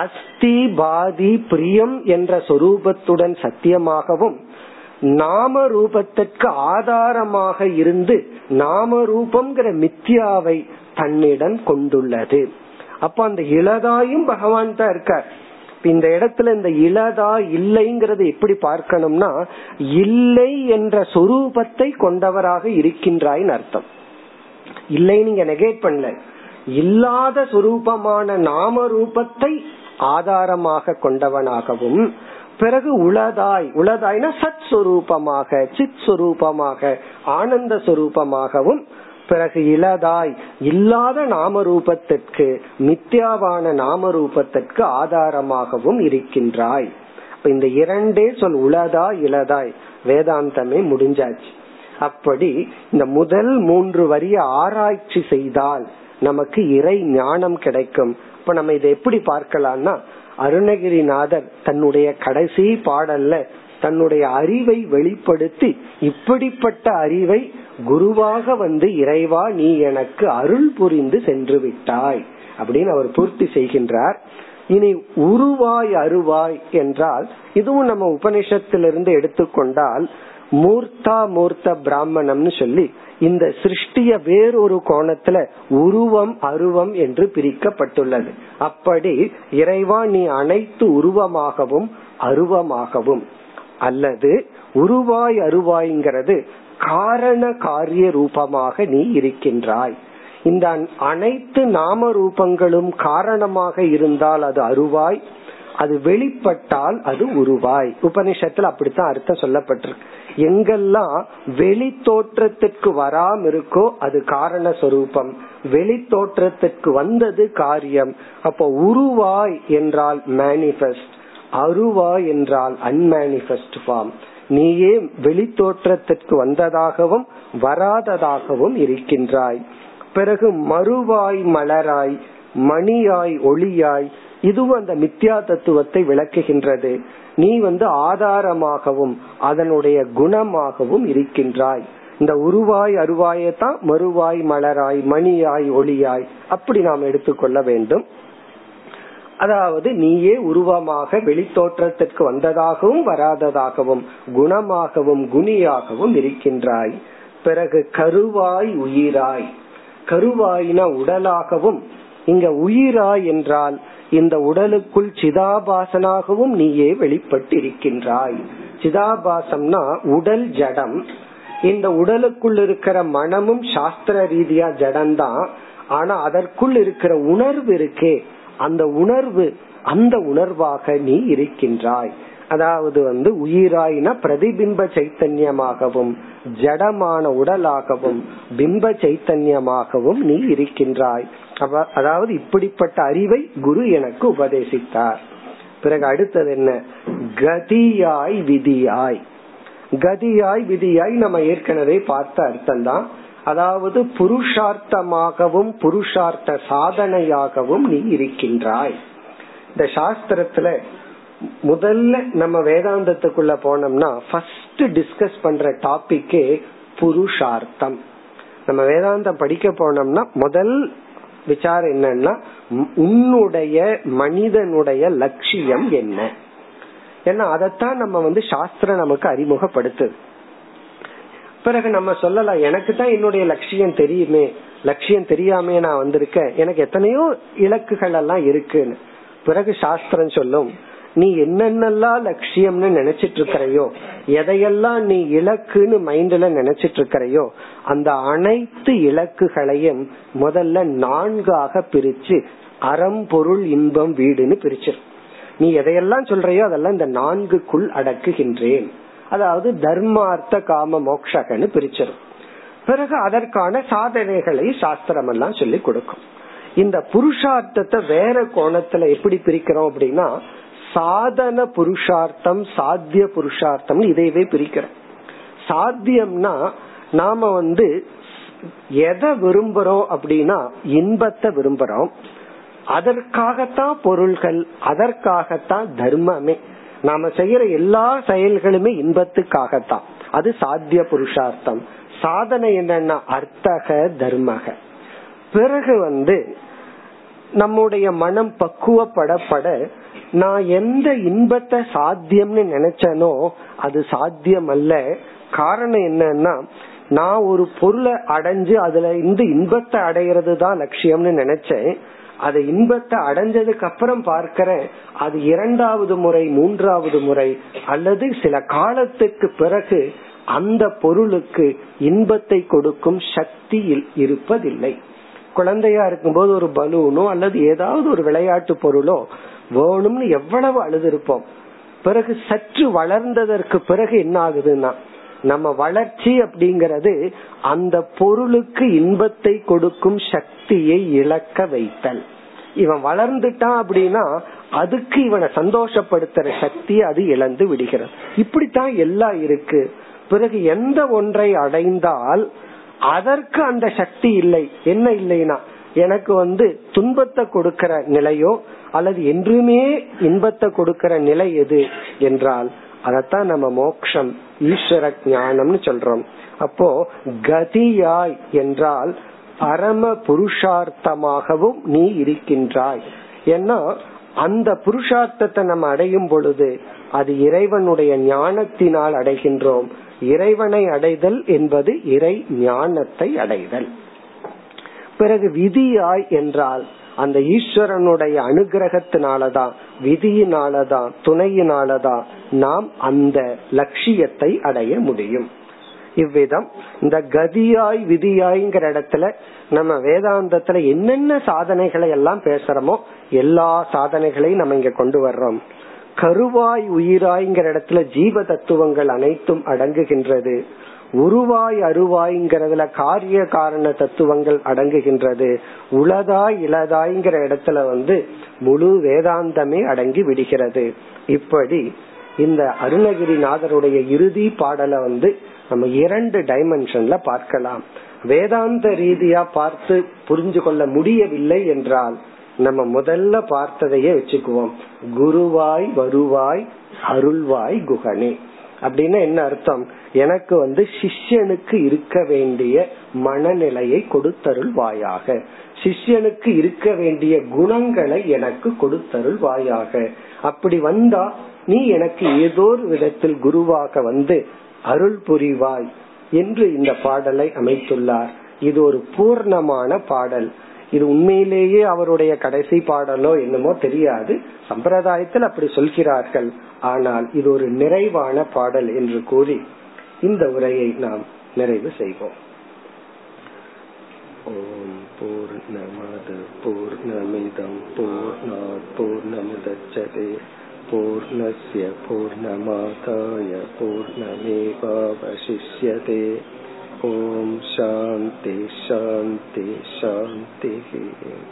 அஸ்தி பாதி பிரியம் என்ற சொரூபத்துடன் சத்தியமாகவும், நாம ரூபத்திற்கு ஆதாரமாக இருந்து நாம ரூபம்ங்கிற மித்யாவை தன்னிடம் கொண்டுள்ளது. அப்ப அந்த இளதாயும் பகவான் தான் இருக்கார். இந்த இடத்துல இந்த இளதா இல்லைங்கிறது எப்படி பார்க்கணும்னா, இல்லை என்ற சொரூபத்தை கொண்டவராக இருக்கின்றாயின் அர்த்தம். இல்லை நீங்க நெகேட் பண்ணல, இல்லாத சொரூபமான நாம ரூபத்தை ஆதாரமாக கொண்டவனாகவும், பிறகு உளதாய், உளதாய்னா சத் சுரூபமாக, சித் சுரூபமாக, ஆனந்த சுரூபமாகவும், பிறகு இளதாய் இல்லாத நாம ரூபத்திற்கு, மித்யாவான நாம ரூபத்திற்கு ஆதாரமாகவும் இருக்கின்றாய். இந்த இரண்டே சொல், உளதாய் இளதாய், வேதாந்தமே முடிஞ்சாச்சு. அப்படி இந்த முதல் மூன்று வரிய ஆராய்ச்சி செய்தால் நமக்கு இறை ஞானம் கிடைக்கும். இப்ப நம்ம இதை எப்படி பார்க்கலாம்னா, அருணகிரிநாதர் தன்னுடைய கடைசி பாடல்ல தன்னுடைய அறிவை வெளிப்படுத்தி, இப்படிப்பட்ட அறிவை குருவாக வந்து இறைவா நீ எனக்கு அருள் புரிந்து சென்று விட்டாய் அப்படின்னு அவர் பூர்த்தி செய்கின்றார். இனி உருவாய் அருவாய் என்றால், இதுவும் நம்ம உபனிஷத்திலிருந்து எடுத்துக்கொண்டால், மூர்த்தா மூர்த்த பிராமணம்னு சொல்லி இந்த சிருஷ்டிய வேறொரு கோணத்துல உருவம் அருவம் என்று பிரிக்கப்பட்டுள்ளது. அப்படி இறைவா நீ அனைத்து உருவமாகவும் அருவமாகவும், அல்லது உருவாய் அருவாய்ங்கிறது காரண காரிய ரூபமாக நீ இருக்கின்றாய். இந்த அனைத்து நாம ரூபங்களும் காரணமாக இருந்தால் அது அருவாய், அது வெளிப்பட்டால் அது உருவாய். உபனிஷத்துல அப்படித்தான் அர்த்தம் சொல்லப்பட்டிருக்கு. எங்கெல்லாம் வெளி தோற்றத்திற்கு வராம இருக்கோ அது காரண சொரூபம், வெளி தோற்றத்திற்கு வந்தது காரியம். அப்போ உருவாய் என்றால் மேனிஃபெஸ்ட், அருவாய் என்றால் அன்மேனிஃபெஸ்ட் ஃபார்ம். நீயே வெளி தோற்றத்திற்கு வந்ததாகவும் வராததாகவும் இருக்கின்றாய். பிறகு மறுவாய் மலராய், மணியாய் ஒளியாய், இதுவும் அந்த மித்யா தத்துவத்தை விளக்குகின்றது. நீ வந்து ஆதாரமாகவும் அதனுடைய குணமாகவும் இருக்கின்றாய். இந்த உருவாய் அருவாயத்தான் மறுவாய் மலராய் மணியாய் ஒளியாய் அப்படி நாம் எடுத்துக்கொள்ள வேண்டும். அதாவது நீயே உருவமாக வெளித்தோற்றத்திற்கு வந்ததாகவும் வராததாகவும் குணமாகவும் குணியாகவும் இருக்கின்றாய். பிறகு கருவாய் உயிராய். கருவாயினா உடலாகவும், இங்க உயிராய் என்றால் இந்த உடலுக்குள் சிதாபாசனாகவும் நீயே வெளிப்பட்டு இருக்கின்றாய். சிதாபாசம்னா உடல் ஜடம். இந்த உடலுக்குள் இருக்கிற மனமும் சாஸ்திர ரீதியா ஜடம்தான். ஆனா அதற்குள் இருக்கிற உணர்வு இருக்கே, அந்த உணர்வு, அந்த உணர்வாக நீ இருக்கின்றாய். அதாவது வந்து உயிராயின பிரதிபிம்ப சைத்தன்யமாகவும், ஜடமான உடலாகவும், பிம்ப சைத்தன்யமாகவும் நீ இருக்கின்றாய். அதாவது இப்படிப்பட்ட அறிவை குரு எனக்கு உபதேசித்தார். பிறகு அடுத்தது என்ன? கதியாய் விதியாய். கதியாய் விதியாய் நம்ம ஏற்கனவே பார்த்த அர்த்தம் தான். அதாவது புருஷார்த்தமாகவும் புருஷார்த்த சாதனையாகவும் நீ இருக்கின்றாய். இந்த சாஸ்திரத்துல முதல்ல நம்ம வேதாந்தத்துக்குள்ள போனோம்னா ஃபர்ஸ்ட் டிஸ்கஸ் பண்ற டாபிக் புருஷார்த்தம். நம்ம வேதாந்தம் படிக்க போனோம்னா முதல் விசாரம் என்னன்னா உன்னுடைய மனிதனுடைய லட்சியம் என்ன. ஏன்னா அதத்தான் நம்ம வந்து சாஸ்திரம் நமக்கு அறிமுகப்படுத்துது. பிறகு நம்ம சொல்லலாம் எனக்கு தான் என்னுடைய லட்சியம் தெரியுமே, லட்சியம் தெரியாமே நான் வந்திருக்கேன், எனக்கு எத்தனையோ இலக்குகள் எல்லாம் இருக்குன்னு. பிறகு சாஸ்திரம் சொல்லும் நீ என்னென்னலாம் லட்சியம்னு நினைச்சிட்டு இருக்கிறையோ, எதையெல்லாம் நீ இலக்குன்னு மைண்ட்ல நினைச்சிட்டு இருக்கிறையோ, அந்த அனைத்து இலக்குகளையும் முதல்ல நான்காக பிரிச்சு அறம்பொருள் இன்பம் வீடுன்னு பிரிச்சிரு. நீ எதையெல்லாம் சொல்றையோ அதெல்லாம் இந்த நான்குக்குள் அடக்குகின்றேன், அதாவது தர்மார்த்த காம மோக்ஷகன்னு பிரிச்சிடும். பிறகு அதற்கான சாதனைகளை சாஸ்திரம் எல்லாம் சொல்லி கொடுக்கும். இந்த புருஷார்த்தத்தை வேற கோணத்துல எப்படி பிரிக்கிறோம் அப்படின்னா சாதன புருஷார்த்தம் சாத்திய புருஷார்த்தம் இதையவே பிரிக்கிறோம். சாத்தியம்னா நாம வந்து எதை விரும்புறோம் அப்படின்னா இன்பத்தை விரும்புறோம். அதற்காகத்தான் பொருள்கள், அதற்காகத்தான் தர்மமே. நாம செய்யற எல்லா செயல்களுமே இன்பத்துக்காகத்தான், அது சாத்திய புருஷார்த்தம். சாதனை என்னன்னா அர்த்தக தர்மக. பிறகு வந்து நம்முடைய மனம் பக்குவப்படப்பட நான் எந்த இன்பத்தை சாத்தியம்னு நினைச்சனோ அது சாத்தியம் அல்ல. காரணம் என்னன்னா நான் ஒரு பொருளை அடைஞ்சு அதுல இருந்து இன்பத்தை அடையிறது தான் லட்சியம்னு நினைச்சேன். அது இன்பத்தை அடைஞ்சதுக்கு அப்புறம் பார்க்கிறேன் அது இரண்டாவது முறை மூன்றாவது முறை அல்லது சில காலத்துக்கு பிறகு அந்த பொருளுக்கு இன்பத்தை கொடுக்கும் சக்தி இருப்பதில்லை. குழந்தையா இருக்கும்போது ஒரு பலூனோ அல்லது ஏதாவது ஒரு விளையாட்டு பொருளோ வேணும்னு எவ்வளவு அழுதிருப்போம். பிறகு சற்று வளர்ந்ததற்கு பிறகு என்ன ஆகுதுன்னா நம்ம வளர்ச்சி அப்படிங்கறது அந்த பொருளுக்கு இன்பத்தை கொடுக்கும் சக்தியை இழக்க வைத்தல். இவன் வளர்ந்துட்டான் அப்படின்னா அதுக்கு இவனை சந்தோஷப்படுத்துற சக்தி அது இழந்து விடுகிறது. இப்படித்தான் எல்லாம் இருக்கு. பிறகு எந்த ஒன்றை அடைந்தால் அதற்கு அந்த சக்தி இல்லை. என்ன இல்லைன்னா எனக்கு வந்து துன்பத்தை கொடுக்கிற நிலையோ அல்லது என்றுமே இன்பத்தை கொடுக்கிற நிலை எது என்றால் அதத்தான் நம்ம மோட்சம், ஈஸ்வர ஞானம்னு சொல்றோம். அப்போ கதியாய் என்றால் பரம புருஷார்த்தமாகவும் நீ இருக்கின்றாய். ஏன்னா அந்த புருஷார்த்தத்தை நம்ம அடையும் பொழுது அது இறைவனுடைய ஞானத்தினால் அடைகின்றோம். இறைவனை அடைதல் என்பது இறை ஞானத்தை அடைதல். பிறகு விதியாய் என்றால் அந்த ஈஸ்வரனுடைய அனுகிரகத்தினாலதான், விதியினாலதான், துணையினாலதான் நாம் அந்த லட்சியத்தை அடைய முடியும். இவ்விதம் இந்த கதியாய் விதியாய்ங்கிற இடத்துல நம்ம வேதாந்தத்துல என்னென்ன சாதனைகளை எல்லாம் பேசுறோமோ எல்லா சாதனைகளையும் நம்ம இங்க கொண்டு வர்றோம். கருவாய் உயிராய்ங்கிற இடத்துல ஜீவ தத்துவங்கள் அனைத்தும் அடங்குகின்றது. உருவாய் அருவாய்ங்கிறதுல காரிய காரண தத்துவங்கள் அடங்குகின்றது. உளதாய் இளதாய்ங்கிற இடத்துல வந்து முழு வேதாந்தமே அடங்கி விடுகிறது. இப்படி இந்த அருணகிரிநாதருடைய இறுதி பாடலை வந்து நம்ம இரண்டு டைமென்ஷன்ல பார்க்கலாம். வேதாந்த ரீதியா பார்த்து புரிஞ்சு கொள்ள முடியவில்லை என்றால் நம்ம முதல்ல பார்த்ததையே வச்சுக்குவோம். குருவாய் வருவாய் அருள்வாய் குகனே அப்படின்னா என்ன அர்த்தம்? எனக்கு வந்து சிஷ்யனுக்கு இருக்க வேண்டிய மனநிலையை கொடுத்தருள்வாயாக, சிஷ்யனுக்கு இருக்க வேண்டிய குணங்களை எனக்கு கொடுத்தருள்வாயாக. அப்படி வந்தா நீ எனக்கு ஏதோ ஒரு விதத்தில் குருவாக வந்து அருள் புரிவாய் என்று இந்த பாடலை அமைத்துள்ளார். இது ஒரு பூர்ணமான பாடல். இது உண்மையிலேயே அவருடைய கடைசி பாடலோ என்னமோ தெரியாது, சம்பிரதாயத்தில் அப்படி சொல்கிறார்கள். ஆனால் இது ஒரு நிறைவான பாடல் என்று கூறி இந்த உரையை நாம் நிறைவு செய்வோம். ஓம் பூர்ணமத் பூர்ணமிதம் பூர்ணாத் பூர்ணமுதச்யதே பூர்ணஸ்ய பூர்ணமாதாய பூர்ணமேவாவசிஷ்யதே. ஓம் சாந்தி சாந்தி சாந்தி.